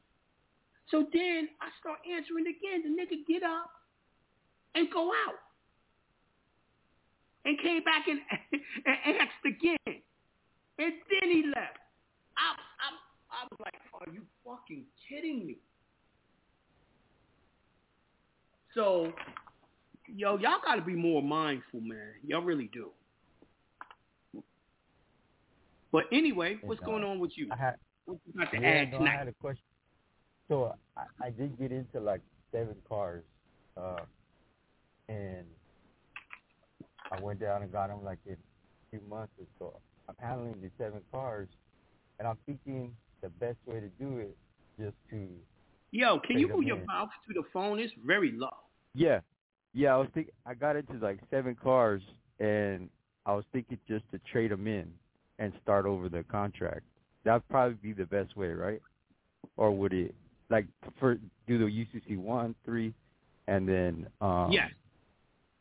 So then I start answering again. The nigga get up and go out. And came back and, and asked again. And then he left. I, I, I was like, are you fucking kidding me? So, yo, y'all got to be more mindful, man. Y'all really do. But anyway, what's and, uh, going on with you? I had, what you got to yeah, add no, tonight? I had a question. So I, I did get into like seven cars, uh, and I went down and got them like in a few months or so. I'm handling these seven cars, and I'm thinking the best way to do it just to. Yo, can you move your mouth to the phone? It's very low. Yeah, yeah. I was think I got into like seven cars, and I was thinking just to trade them in. And start over the contract. That'd probably be the best way, right? Or would it like for do the U C C one, three, and then um, yes,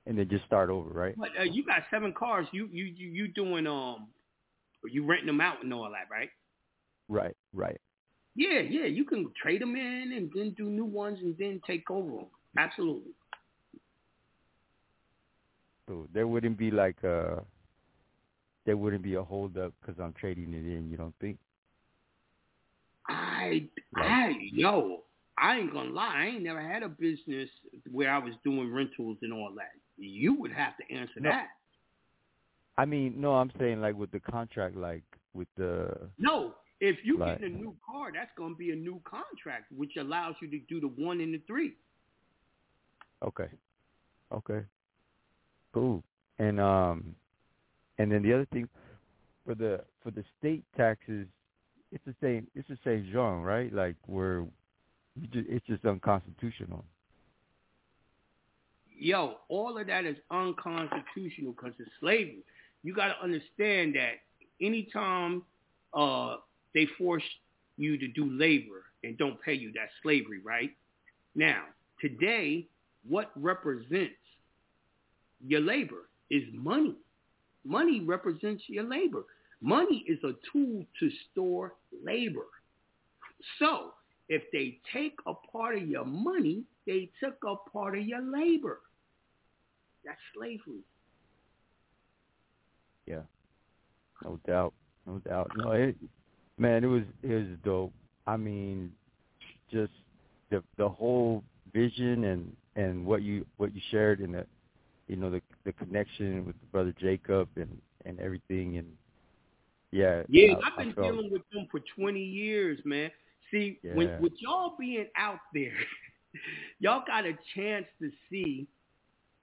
and then just start over, right? But uh, you got seven cars. You you you you doing um, you renting them out and all that, right? Right, right. Yeah, yeah. You can trade them in and then do new ones and then take over them. Absolutely. So there wouldn't be like a. There wouldn't be a holdup because I'm trading it in. You don't think? I, like, I, yo, I ain't gonna lie. I ain't never had a business where I was doing rentals and all that. You would have to answer no. that. I mean, no, I'm saying like with the contract, like with the. No, if you like, get a new car, that's gonna be a new contract, which allows you to do the one and the three. Okay. Okay. Cool. And um. And then the other thing, for the for the state taxes, it's the same. It's the same genre, right? Like where it's just unconstitutional. Yo, all of that is unconstitutional because it's slavery. You got to understand that anytime uh, they force you to do labor and don't pay you, that's slavery, right? Now, today, what represents your labor is money. Money represents your labor. Money is a tool to store labor. So if they take a part of your money, they took a part of your labor. That's slavery. Yeah, no doubt. no doubt. No, it, man, it was it was dope. I mean, just the the whole vision and, and what you what you shared in the, you know, the the connection with Brother Jacob and, and everything, and yeah, yeah, I, I've been felt, dealing with them for twenty years, man. See, yeah. when, with y'all being out there, y'all got a chance to see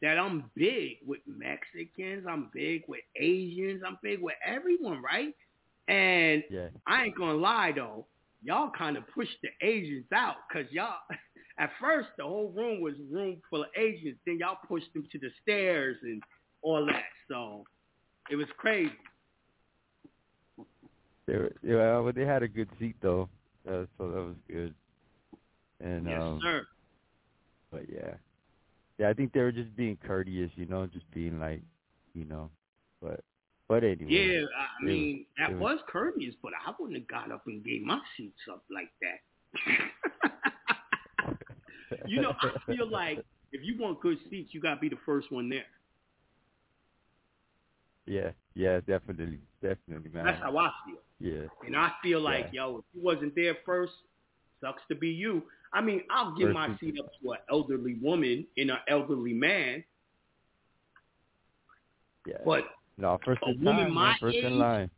that I'm big with Mexicans, I'm big with Asians, I'm big with everyone, right? And yeah. I ain't gonna lie though, y'all kind of pushed the Asians out, cause y'all, at first the whole room was room full of Asians, then y'all pushed them to the stairs and all that. So it was crazy. They were, yeah, but they had a good seat though, uh, so that was good. And yes, um, sir. But yeah. Yeah, I think they were just being courteous, you know, just being like, you know, but but anyway. Yeah, I mean, was, that was, was courteous, but I wouldn't have got up and gave my seats up like that. You know, I feel like if you want good seats, you got to be the first one there. Yeah, yeah, definitely, definitely, man. That's how I feel. Yeah. And I feel like, yeah. yo, if you wasn't there first, sucks to be you. I mean, I'll give my seat up to an elderly woman and an elderly man. Yeah. But no, first a woman time, my first age, in line.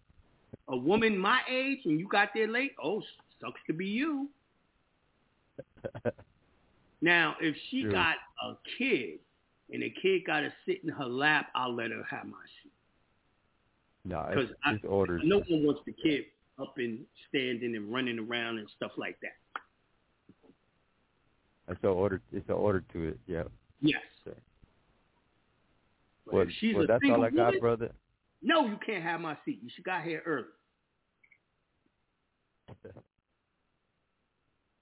a woman my age, and you got there late, oh, sucks to be you. Now, if she True. got a kid and the kid got to sit in her lap, I'll let her have my seat. No, it's, I, it's orders. No one wants the kid up and standing and running around and stuff like that. It's an order. It's an order to it. Yeah. Yes. So. Well, well, she's well, a that's all I got, woman, brother. No, you can't have my seat. You should got here early.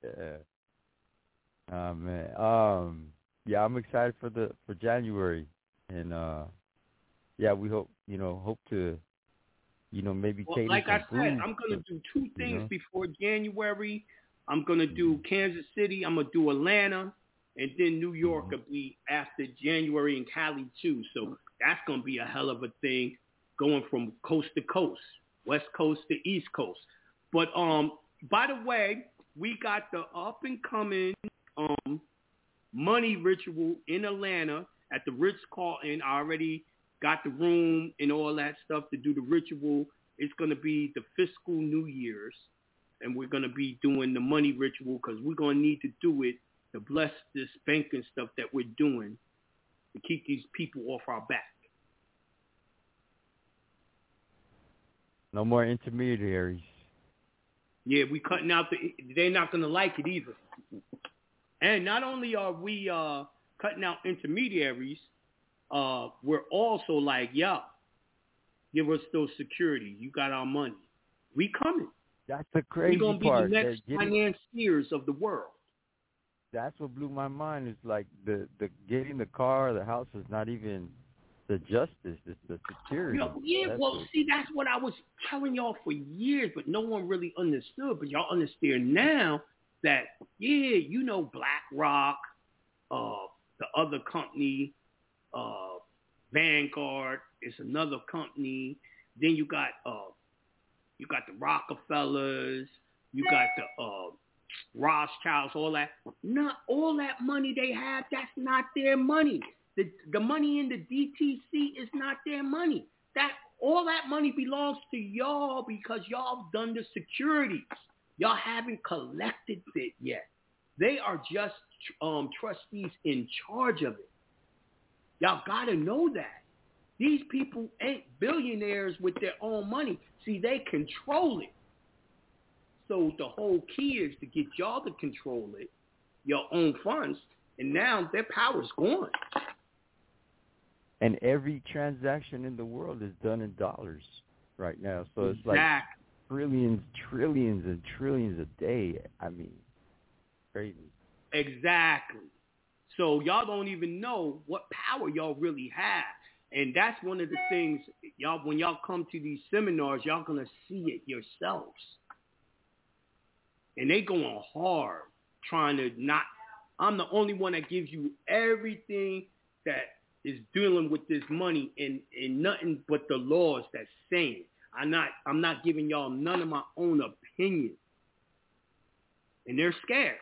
Yeah. Oh man. Um. Yeah, I'm excited for the for January, and uh, yeah, we hope you know hope to, you know, maybe well, take. Like I said, I'm gonna do two things you know? before January. I'm going to do Kansas City, I'm going to do Atlanta, and then New York mm-hmm. will be after January, and Cali too. So that's going to be a hell of a thing going from coast to coast, West Coast to East Coast. But um, by the way, we got the up-and-coming um, money ritual in Atlanta at the Ritz-Carlton. I already got the room and all that stuff to do the ritual. It's going to be the fiscal New Year's. And we're going to be doing the money ritual because we're going to need to do it to bless this banking stuff that we're doing to keep these people off our back. No more intermediaries. Yeah, we cutting out the, they're not going to like it either. And not only are we uh, cutting out intermediaries, uh, we're also like, yo, give us those security. You got our money. We coming. That's the crazy part. We're going to be the next financiers of the world. That's what blew my mind. Is like the, the getting the car, the house is not even the justice. It's the security. No, yeah, that's well, what, see, that's what I was telling y'all for years, but no one really understood. But y'all understand now that, yeah, you know, BlackRock, uh, the other company, uh, Vanguard is another company. Then you got... Uh, You got the Rockefellers, you got the uh, Rothschilds, all that. Not all that money they have, that's not their money. The the money in the D T C is not their money. That all that money belongs to y'all because y'all have done the securities. Y'all haven't collected it yet. They are just um, trustees in charge of it. Y'all gotta know that. These people ain't billionaires with their own money. See, they control it. So the whole key is to get y'all to control it, your own funds, and now their power's gone. And every transaction in the world is done in dollars right now. So exactly. It's like trillions, trillions, and trillions a day. I mean, crazy. Exactly. So y'all don't even know what power y'all really have. And that's one of the things, y'all. When y'all come to these seminars, y'all going to see it yourselves. And they going hard trying to not, I'm the only one that gives you everything that is dealing with this money and, and nothing but the laws that's saying. I'm not, I'm not giving y'all none of my own opinion. And they're scared.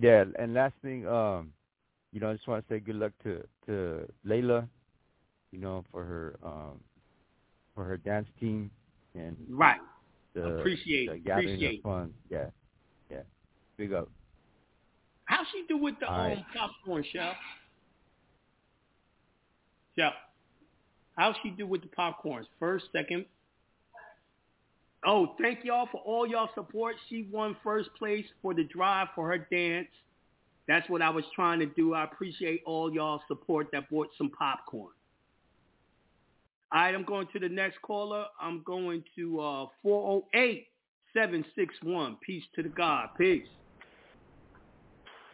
Yeah, and last thing, um, you know, I just want to say good luck to, to Layla, you know, for her um, for her dance team and right. The, appreciate, the gathering appreciate. Of funds. Yeah, yeah. Big up. How'd she do with the um, right. popcorn, Chef? Chef, how'd she do with the popcorns? First, second. Oh, thank y'all for all y'all support. She won first place for the drive for her dance. That's what I was trying to do. I appreciate all y'all support that bought some popcorn. All right, I'm going to the next caller. I'm going to uh, four oh eight, seven six one. Peace to the God. Peace.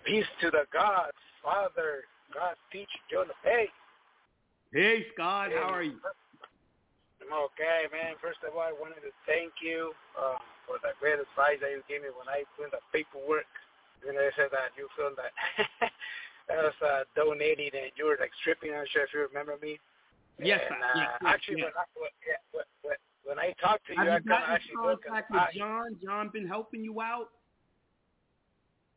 Peace to the God, Father, God, teacher, Jonah Bey. Peace, God. Hey. How are you? Okay, man. First of all, I wanted to thank you uh, for the great advice that you gave me when I did the paperwork. You know, you said that you felt that I was uh, donating and you were like stripping. I'm not sure if you remember me. Yes, and, uh, yes, yes actually, yes. When, I, when, when, when I talked to you, Have I kind of actually looked at with John. John been helping you out?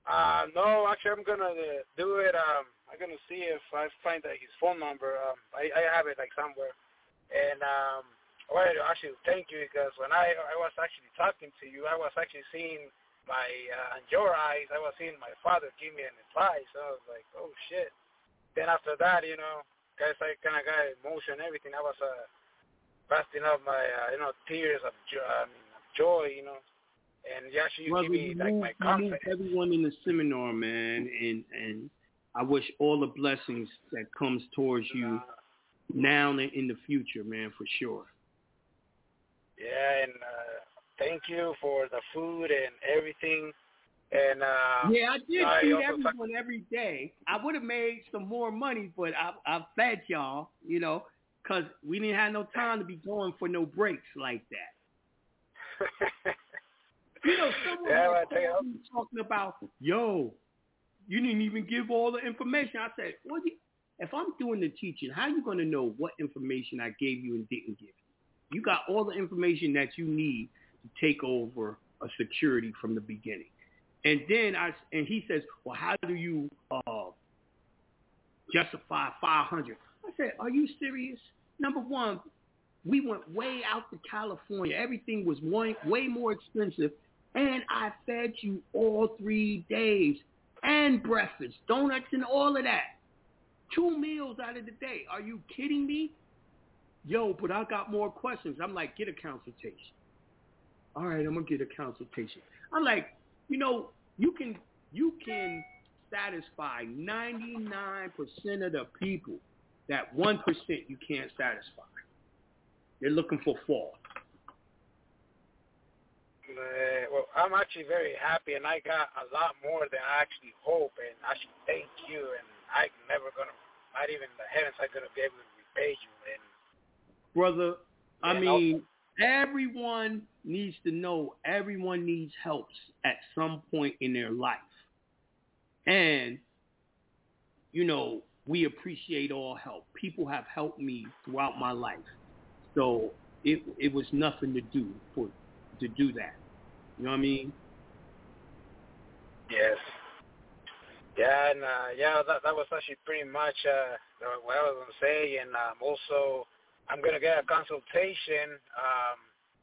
Uh, no, actually, I'm gonna uh, do it. Um, I'm gonna see if I find uh, his phone number. Um, I, I have it like somewhere. And um. I wanted to actually thank you because when I, I was actually talking to you, I was actually seeing my, uh, in your eyes, I was seeing my father give me an advice. So I was like, oh, shit. Then after that, you know, guys, I kind of got emotion and everything. I was uh, busting up my, uh, you know, tears of jo- I mean, of joy, you know. And you actually well, give me, like, my confidence. Everyone in the seminar, man, and, and I wish all the blessings that comes towards you uh, now and in the future, man, for sure. Yeah, and uh, thank you for the food and everything. And uh, yeah, I did I feed everyone talk- every day. I would have made some more money, but I, I fed y'all, you know, because we didn't have no time to be going for no breaks like that. You know, someone yeah, was talking, talking about, yo, you didn't even give all the information. I said, well, if I'm doing the teaching, how are you going to know what information I gave you and didn't give you? You got all the information that you need to take over a security from the beginning. And then I, and he says, well, how do you uh, justify five hundred? I said, are you serious? Number one, we went way out to California. Everything was way, way more expensive. And I fed you all three days and breakfast, donuts and all of that. Two meals out of the day. Are you kidding me? Yo, but I got more questions. I'm like, get a consultation. All right, I'm going to get a consultation. I'm like, you know, you can you can satisfy ninety-nine percent of the people. That one percent you can't satisfy. They're looking for fault. Uh, well, I'm actually very happy, and I got a lot more than I actually hope, and I should thank you, and I'm never going to, not even the heavens are going to be able to repay you, and brother, I mean, everyone needs to know everyone needs help at some point in their life. And, you know, we appreciate all help. People have helped me throughout my life. So it it was nothing to do for to do that. You know what I mean? Yes. Yeah, and, uh, yeah, that, that was actually pretty much uh, what I was going to say. And um, also... I'm going to get a consultation, um,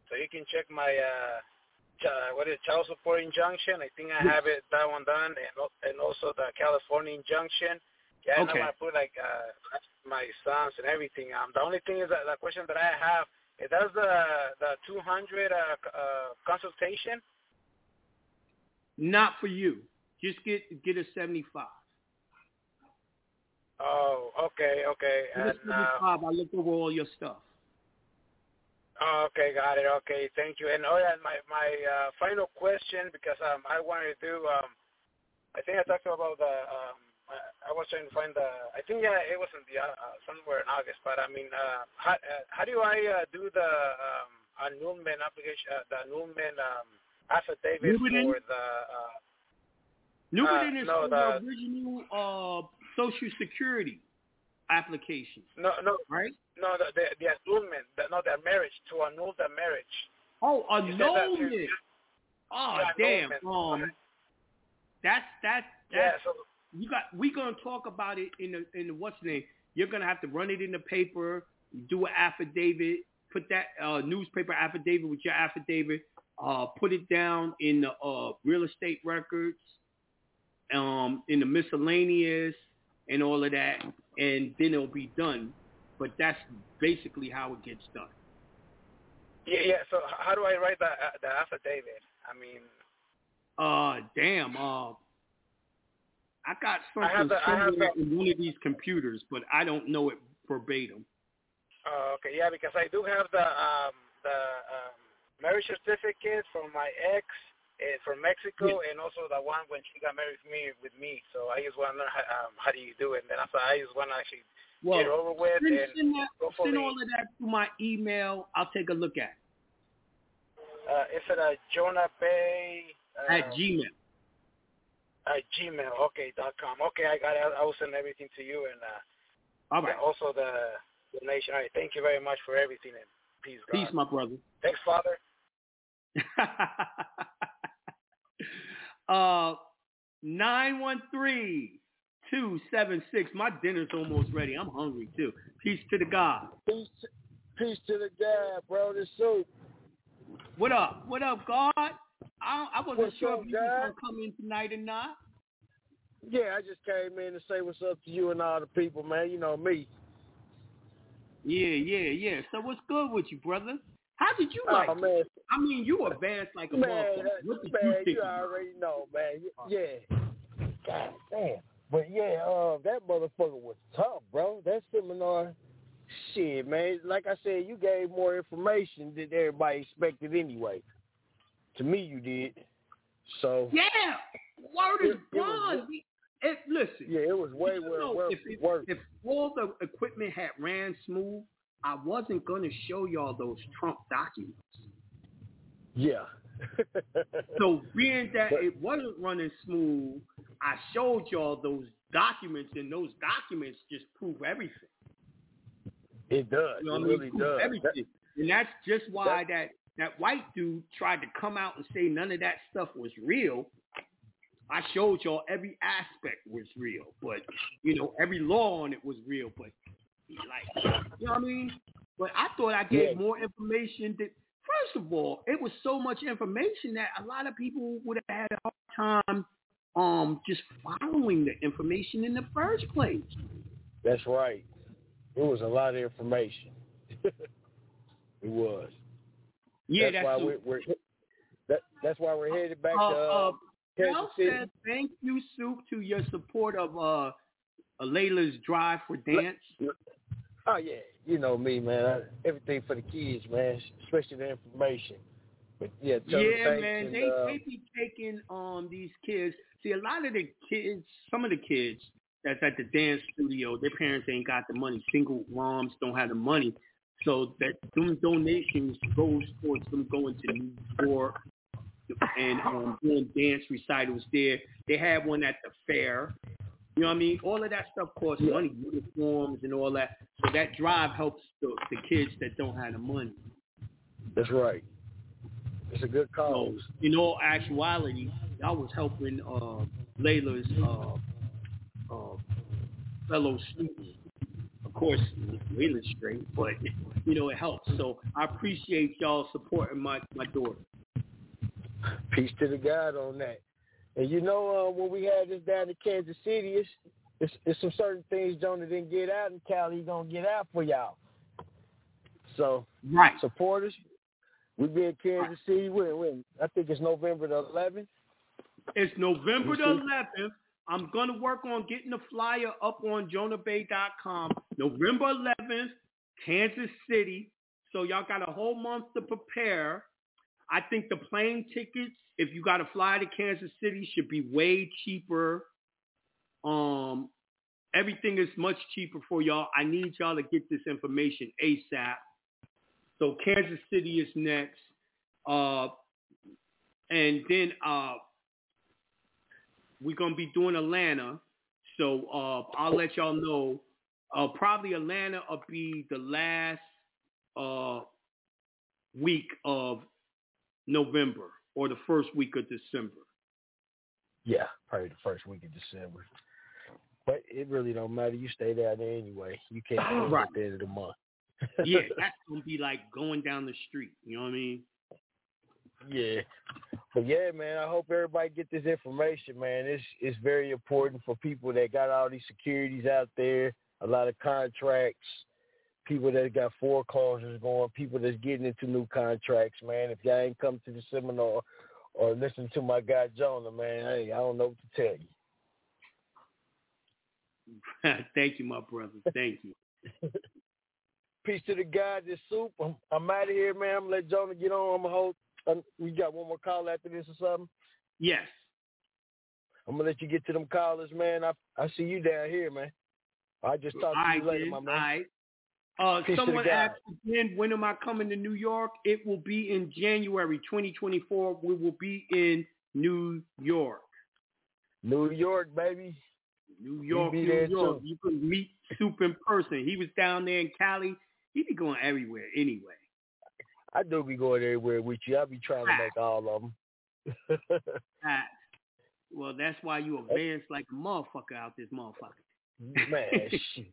so you can check my, uh, ch- what is it, child support injunction. I think I have it, that one done, and, and also the California injunction. Yeah, okay. And I'm going to put, like, uh, my sons and everything. Um, the only thing is that the question that I have, is does the, the two hundred uh, uh, consultation? Not for you. Just get get a seventy-five. Oh, okay, okay. And, um, I looked over all your stuff. Oh, okay, got it. Okay, thank you. And oh, yeah, my my uh, final question, because um, I wanted to do, um, I think I talked about the, um, I was trying to find the, I think yeah, it was in the, uh, somewhere in August, but I mean, uh, how, uh, how do I uh, do the um, annulment application, uh, the annulment um, affidavit Newbiden? For the, uh, Newbiden uh, is no, the original, uh, Social Security. application. No, no, right? No, the, the, the annulment, the, not their marriage, to annul their marriage. Oh, annulment. Oh, damn. Annulment. Um, that's that's that's. Yeah, so, you got. We're gonna talk about it in the in the what's name. You're gonna have to run it in the paper, do an affidavit, put that uh, newspaper affidavit with your affidavit, uh, put it down in the uh, real estate records, um, in the miscellaneous, and all of that, and then it'll be done. But that's basically how it gets done. Yeah, yeah. So how do I write the uh, the affidavit? I mean, uh, damn, uh. I got something the, somewhere the, in one of these computers, but I don't know it verbatim. Uh, okay, yeah, because I do have the um, the um, marriage certificate from my ex uh, from Mexico, yeah. And also the one when she got married with me. With me, so I just want to learn how, um, how do you do it, and I I just want to actually well, get it over with. Send, and send, that, send all of that to my email. I'll take a look at it. Uh, it's at uh, Jonah Bey uh, at Gmail. At Gmail, okay, dot com. Okay, I got it. I will send everything to you, and uh, all right. And also the donation. All right, thank you very much for everything, and peace, God. Peace, my brother. Thanks, Father. uh, nine one three two seven six. My dinner's almost ready. I'm hungry too. Peace to the God. Peace, to, peace to the God, bro. This soup. What up? What up, God? I, I wasn't what's sure up, if you were going to come in tonight or not. Yeah, I just came in to say what's up to you and all the people, man. You know me. Yeah, yeah, yeah. So what's good with you, brother? How did you like oh, man. It? I mean, you advanced like a man, motherfucker. What did man, you, think you already know, man. Yeah. God damn. But, yeah, uh, that motherfucker was tough, bro. That seminar, shit, man. Like I said, you gave more information than everybody expected anyway. To me, you did. So yeah, word it, is gone. Listen, yeah, it was way well worth it. Worth. If all the equipment had ran smooth, I wasn't gonna show y'all those Trump documents. Yeah. So being that but, it wasn't running smooth, I showed y'all those documents, and those documents just prove everything. It does. You know it really it does. Everything, that, and that's just why that. that That white dude tried to come out and say none of that stuff was real. I showed y'all every aspect was real, but, you know, every law on it was real, but, like, you know what I mean? But I thought I gave yeah. more information that, first of all, it was so much information that a lot of people would have had a hard time um, just following the information in the first place. That's right. It was a lot of information. It was. Yeah, that's, that's why a, we're, we're that, that's why we're headed back uh, to uh, Kansas City. Said, thank you, Soup, to your support of uh, Layla's Drive for Dance. Oh yeah, you know me, man. I, everything for the kids, man, especially the information. But yeah, yeah, man. And, they uh, they be taking um these kids. See, a lot of the kids, some of the kids that's at the dance studio, their parents ain't got the money. Single moms don't have the money. So that them donations goes towards them going to New York and um, doing dance recitals there. They had one at the fair. You know what I mean? All of that stuff costs money, uniforms and all that. So that drive helps the, the kids that don't have the money. That's right. It's a good cause. So, in all actuality, I was helping uh, Layla's uh, uh, fellow students. Of course, Layla's straight, but, you know, it helps. So I appreciate y'all supporting my, my daughter. Peace to the God on that. And, you know, uh, when we had this down in Kansas City, it's, it's, it's some certain things Jonah didn't get out in Cali. He's going to get out for y'all. So, right. Supporters, we be in Kansas right. City. We're, we're, I think it's November the eleventh. It's November the eleventh. I'm going to work on getting the flyer up on jonah bey dot com. November eleventh, Kansas City. So y'all got a whole month to prepare. I think the plane tickets, if you got to fly to Kansas City, should be way cheaper. Um, everything is much cheaper for y'all. I need y'all to get this information ASAP. So Kansas City is next. Uh, and then... Uh, We're going to be doing Atlanta, so uh, I'll let y'all know Uh, probably Atlanta will be the last uh, week of November or the first week of December. Yeah, probably the first week of December. But it really don't matter. You stay down there anyway. You can't leave right at the end of the month. Yeah, that's going to be like going down the street. You know what I mean? Yeah. But yeah, man, I hope everybody get this information, man. It's it's very important for people that got all these securities out there, a lot of contracts, people that got foreclosures going, people that's getting into new contracts, man. If y'all ain't come to the seminar or listen to my guy Jonah, man, hey, I don't know what to tell you. Thank you, my brother. Thank you. Peace to the guy, this soup. I'm, I'm out of here, man. I'm going to let Jonah get on. I'm going to hold. Um, you got one more call after this or something? Yes. I'm going to let you get to them callers, man. I I see you down here, man. I just talked to you later, my man. All right. Uh, someone asked again, when am I coming to New York? It will be in January twenty twenty-four. We will be in New York. New York, baby. New York, New York. Too. You can meet Soup in person. He was down there in Cali. He be going everywhere anyway. I do be going everywhere with you. I be trying to make all of them. Right. Well, that's why you advance like a motherfucker out this motherfucker. Man, shit.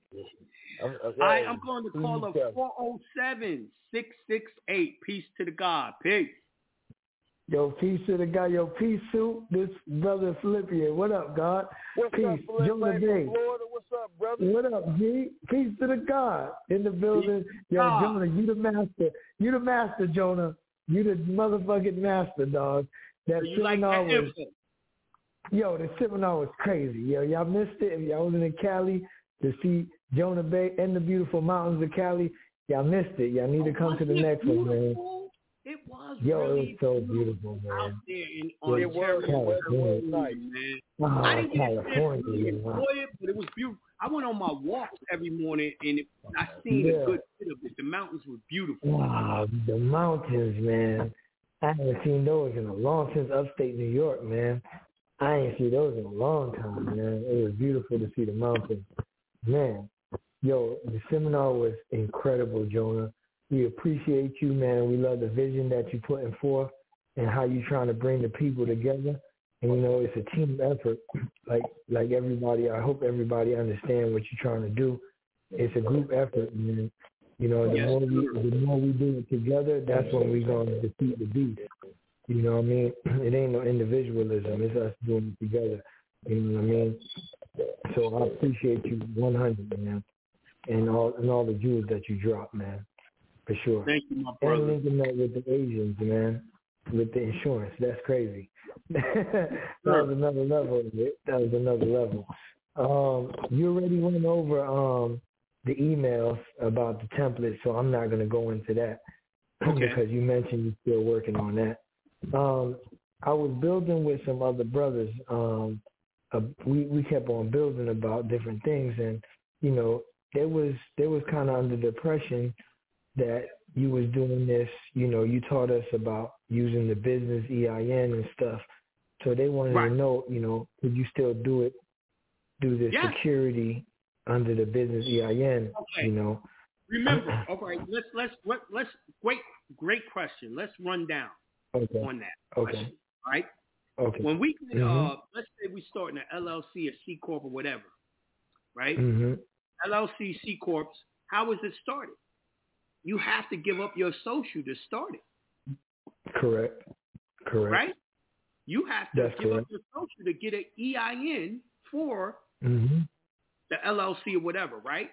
I'm, I'm, I, I'm going to call up four oh seven, six six eight. Peace to the God. Peace. Yo, peace to the God. Yo, peace, Soup. This brother Philippian. What up, God? What's peace. Up, Jonah Bey. Florida, what's up, brother? What up, G? Peace to the God in the building. Peace. Yo, God. Jonah, you the master. You the master, Jonah. You the motherfucking master, dog. That you seminar like that was, yo, the seminar was crazy. Yo, y'all missed it. If y'all wasn't in Cali to see Jonah Bey and the beautiful mountains of Cali, y'all missed it. Y'all need to come oh, to the next beautiful? one, man. It was Yo, really it was so beautiful, man. Out there in Ontario. It was nice, man. Oh, I didn't California, really enjoy it, but it was beautiful. I went on my walks every morning, and it, I seen yeah. a good bit of it. The mountains were beautiful. Wow, the mountains, man. I haven't seen those in a long since upstate New York, man. I ain't seen those in a long time, man. It was beautiful to see the mountains. Man, yo, the seminar was incredible, Jonah. We appreciate you, man. We love the vision that you're putting forth and how you're trying to bring the people together. And, you know, it's a team effort. Like like everybody, I hope everybody understand what you're trying to do. It's a group effort, man. You know, the, yes. more, we, the more we do it together, that's when we're going to defeat the beast. You know what I mean? It ain't no individualism. It's us doing it together. You know what I mean? So I appreciate you one hundred, man, and all, and all the jewels that you drop, man. For sure. Thank you, my brother. And linking that with the Asians, man, with the insurance. That's crazy. That was another level of it. That was another level. Um, you already went over um, the emails about the template, so I'm not going to go into that okay. because you mentioned you're still working on that. Um, I was building with some other brothers. Um, uh, we, we kept on building about different things, and, you know, they was, they was kind of under depression that you was doing this, you know, you taught us about using the business E I N and stuff. So they wanted right. to know, you know, could you still do it, do the yes. security under the business E I N, okay. you know? Remember, okay, let's, let's, let's, let's, great, great question. Let's run down okay. on that okay. question, all right? Okay. When we, can, mm-hmm. uh, let's say we start in an L L C, a C Corp or whatever, right? Mm-hmm. L L C, C Corps, how is it started? You have to give up your social to start it. Correct. Correct. Right? You have to That's give correct. up your social to get an E I N for mm-hmm. the L L C or whatever, right?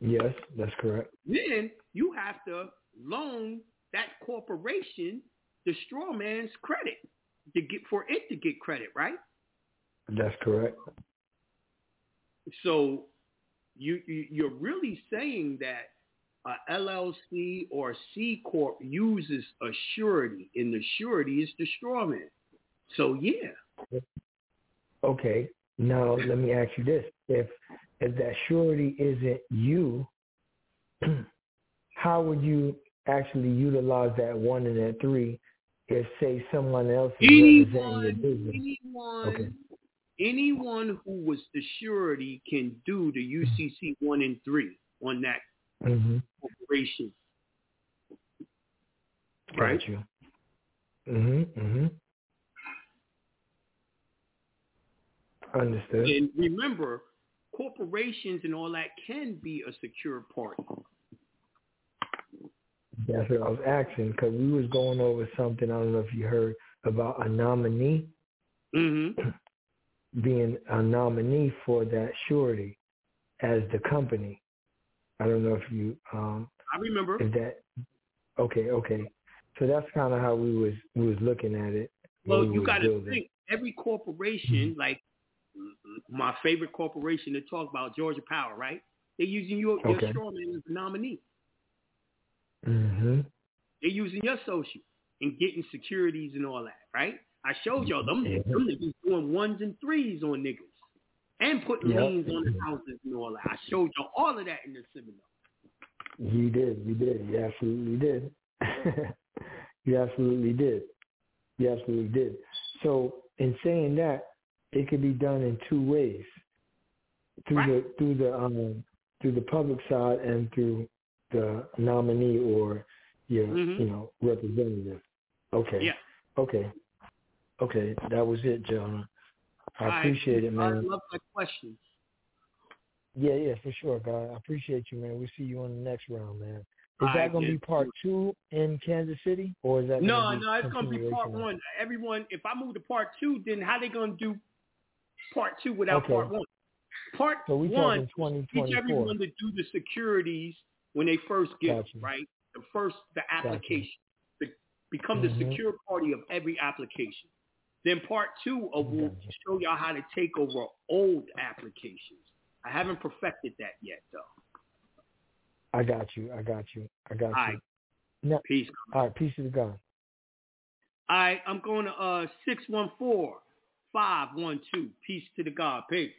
Yes, that's correct. Then you have to loan that corporation the straw man's credit to get for it to get credit, right? That's correct. So you, you you're really saying that a L L C or C Corp uses a surety, and the surety is the straw man. So, yeah. Okay. Now, let me ask you this. If if that surety isn't you, how would you actually utilize that one and that three if, say, someone else is anyone, representing your business? Anyone, okay. anyone who was the surety can do the U C C one and three on that mm-hmm. corporation. Right? Gotcha. Mm-hmm, mm-hmm. Understood. And remember, corporations and all that can be a secure party. That's what I was asking, because we was going over something, I don't know if you heard, about a nominee mm-hmm. being a nominee for that surety as the company. I don't know if you... Um, I remember. If that, okay, okay. So that's kind of how we was we was looking at it. Well, we you got to think, every corporation, mm-hmm. like my favorite corporation to talk about, Georgia Power, right? They're using your, okay. your strawman as a nominee. Mm-hmm. They're using your social and getting securities and all that, right? I showed y'all them, yeah. them niggas doing ones and threes on niggas and putting yep. liens on the houses and all that. I showed y'all all of that in the seminar. You did, you did, you absolutely did. you absolutely did. You absolutely did. So in saying that, it could be done in two ways: through right. the through the um, through the public side and through the nominee or your mm-hmm. you know representative. Okay. Yeah. Okay. Okay. That was it, Jonah. I, I appreciate it, man. I love my questions. Yeah, yeah, for sure, God. I appreciate you, man. We'll see you on the next round, man. Is that going to be part two in Kansas City, or is that no, gonna no? It's going to be part one. Everyone, if I move to part two, then how they going to do part two without okay. part one? Part so we one, teach everyone to do the securities when they first get gotcha. them, right? The first, the application, gotcha. Be- become mm-hmm. the secure party of every application. Then part two, I will gotcha. show y'all how to take over old applications. I haven't perfected that yet, though. I got you. I got you. I got all you. Right. No. Peace. All right. Peace to God. All right. I'm going to uh six one four, five one two. Peace to the God. Peace.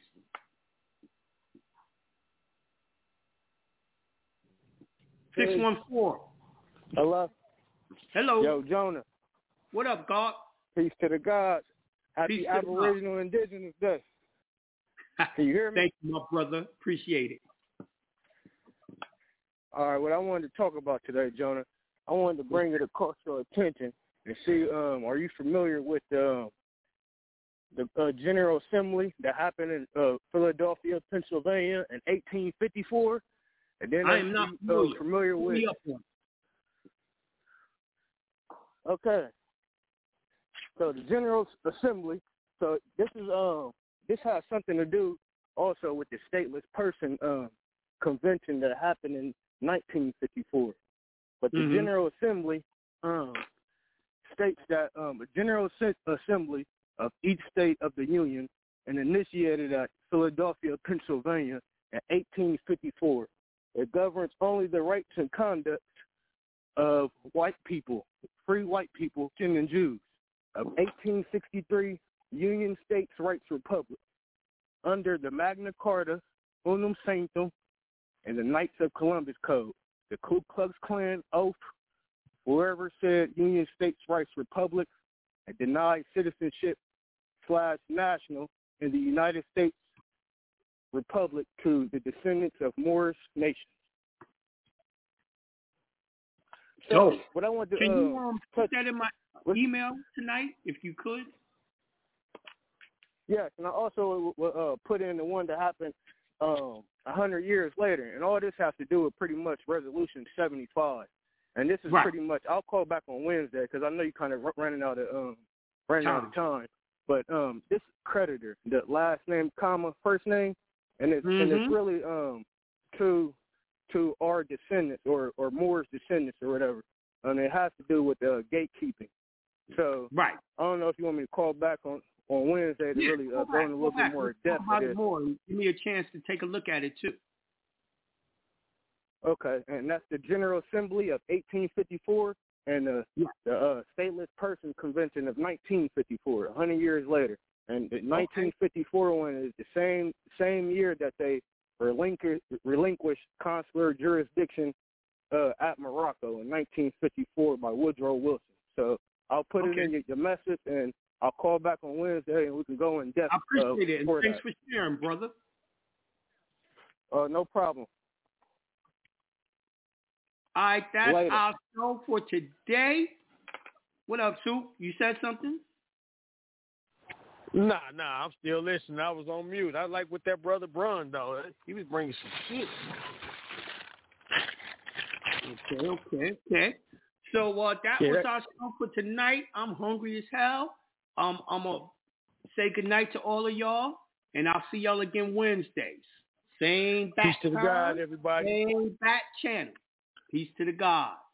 Hey. six one four. Hello. Hello. Yo, Jonah. What up, God? Peace to the God. Happy Aboriginal God. Indigenous Day. Can you hear me? Thank you, my brother. Appreciate it. All right, what I wanted to talk about today, Jonah, I wanted to bring it across your attention and see, um, are you familiar with uh, the uh, General Assembly that happened in uh, Philadelphia, Pennsylvania in eighteen fifty-four? And then I am not familiar, familiar with Okay. So the General Assembly, so this is uh, this has something to do also with the stateless person uh, convention that happened in nineteen fifty-four, but the mm-hmm. General Assembly um, states that um, a General Assembly of each state of the Union and initiated at Philadelphia, Pennsylvania in eighteen fifty-four. It governs only the rights and conduct of white people, free white people, Indian Jews, of eighteen sixty-three Union States Rights Republic under the Magna Carta, Unum Sanctum, and the Knights of Columbus Code. The Ku Klux Klan oath, whoever said Union States Rights Republic and denied citizenship slash national in the United States Republic to the descendants of Moorish nations. So, so what I want to can uh, you um, put that in my email tonight, if you could? Yes, and I also uh, put in the one that happened Um, a hundred years later, and all this has to do with pretty much Resolution seventy-five, and this is right. pretty much. I'll call back on Wednesday because I know you're kind of running out of um running time. out of time. But um, this creditor, the last name comma first name, and it's mm-hmm. and it's really um to to our descendants or or Moore's descendants or whatever, and it has to do with uh, gatekeeping. So right, I don't know if you want me to call back on. On Wednesday, to yeah, really uh, go in a little back. bit more depth of this. Give me a chance to take a look at it, too. Okay, and that's the General Assembly of eighteen fifty-four and the, yeah. the uh, Stateless Person Convention of nineteen fifty-four, one hundred years later. And the okay. nineteen fifty-four one is the same same year that they relinqu- relinquished consular jurisdiction uh, at Morocco in nineteen fifty-four by Woodrow Wilson. So I'll put okay. it in your, your message and I'll call back on Wednesday and we can go in depth. I appreciate uh, it. And thanks for sharing, brother. Uh, no problem. All right, that's Later. Our show for today. What up, Sue? You said something? Nah, nah, I'm still listening. I was on mute. I like what that brother Brun, though. He was bringing some shit. Okay, okay, okay. So uh, that yeah. was our show for tonight. I'm hungry as hell. Um, I'm going to say goodnight to all of y'all, and I'll see y'all again Wednesdays. Same bat Peace to the God, everybody. Same bat channel. Peace to the God.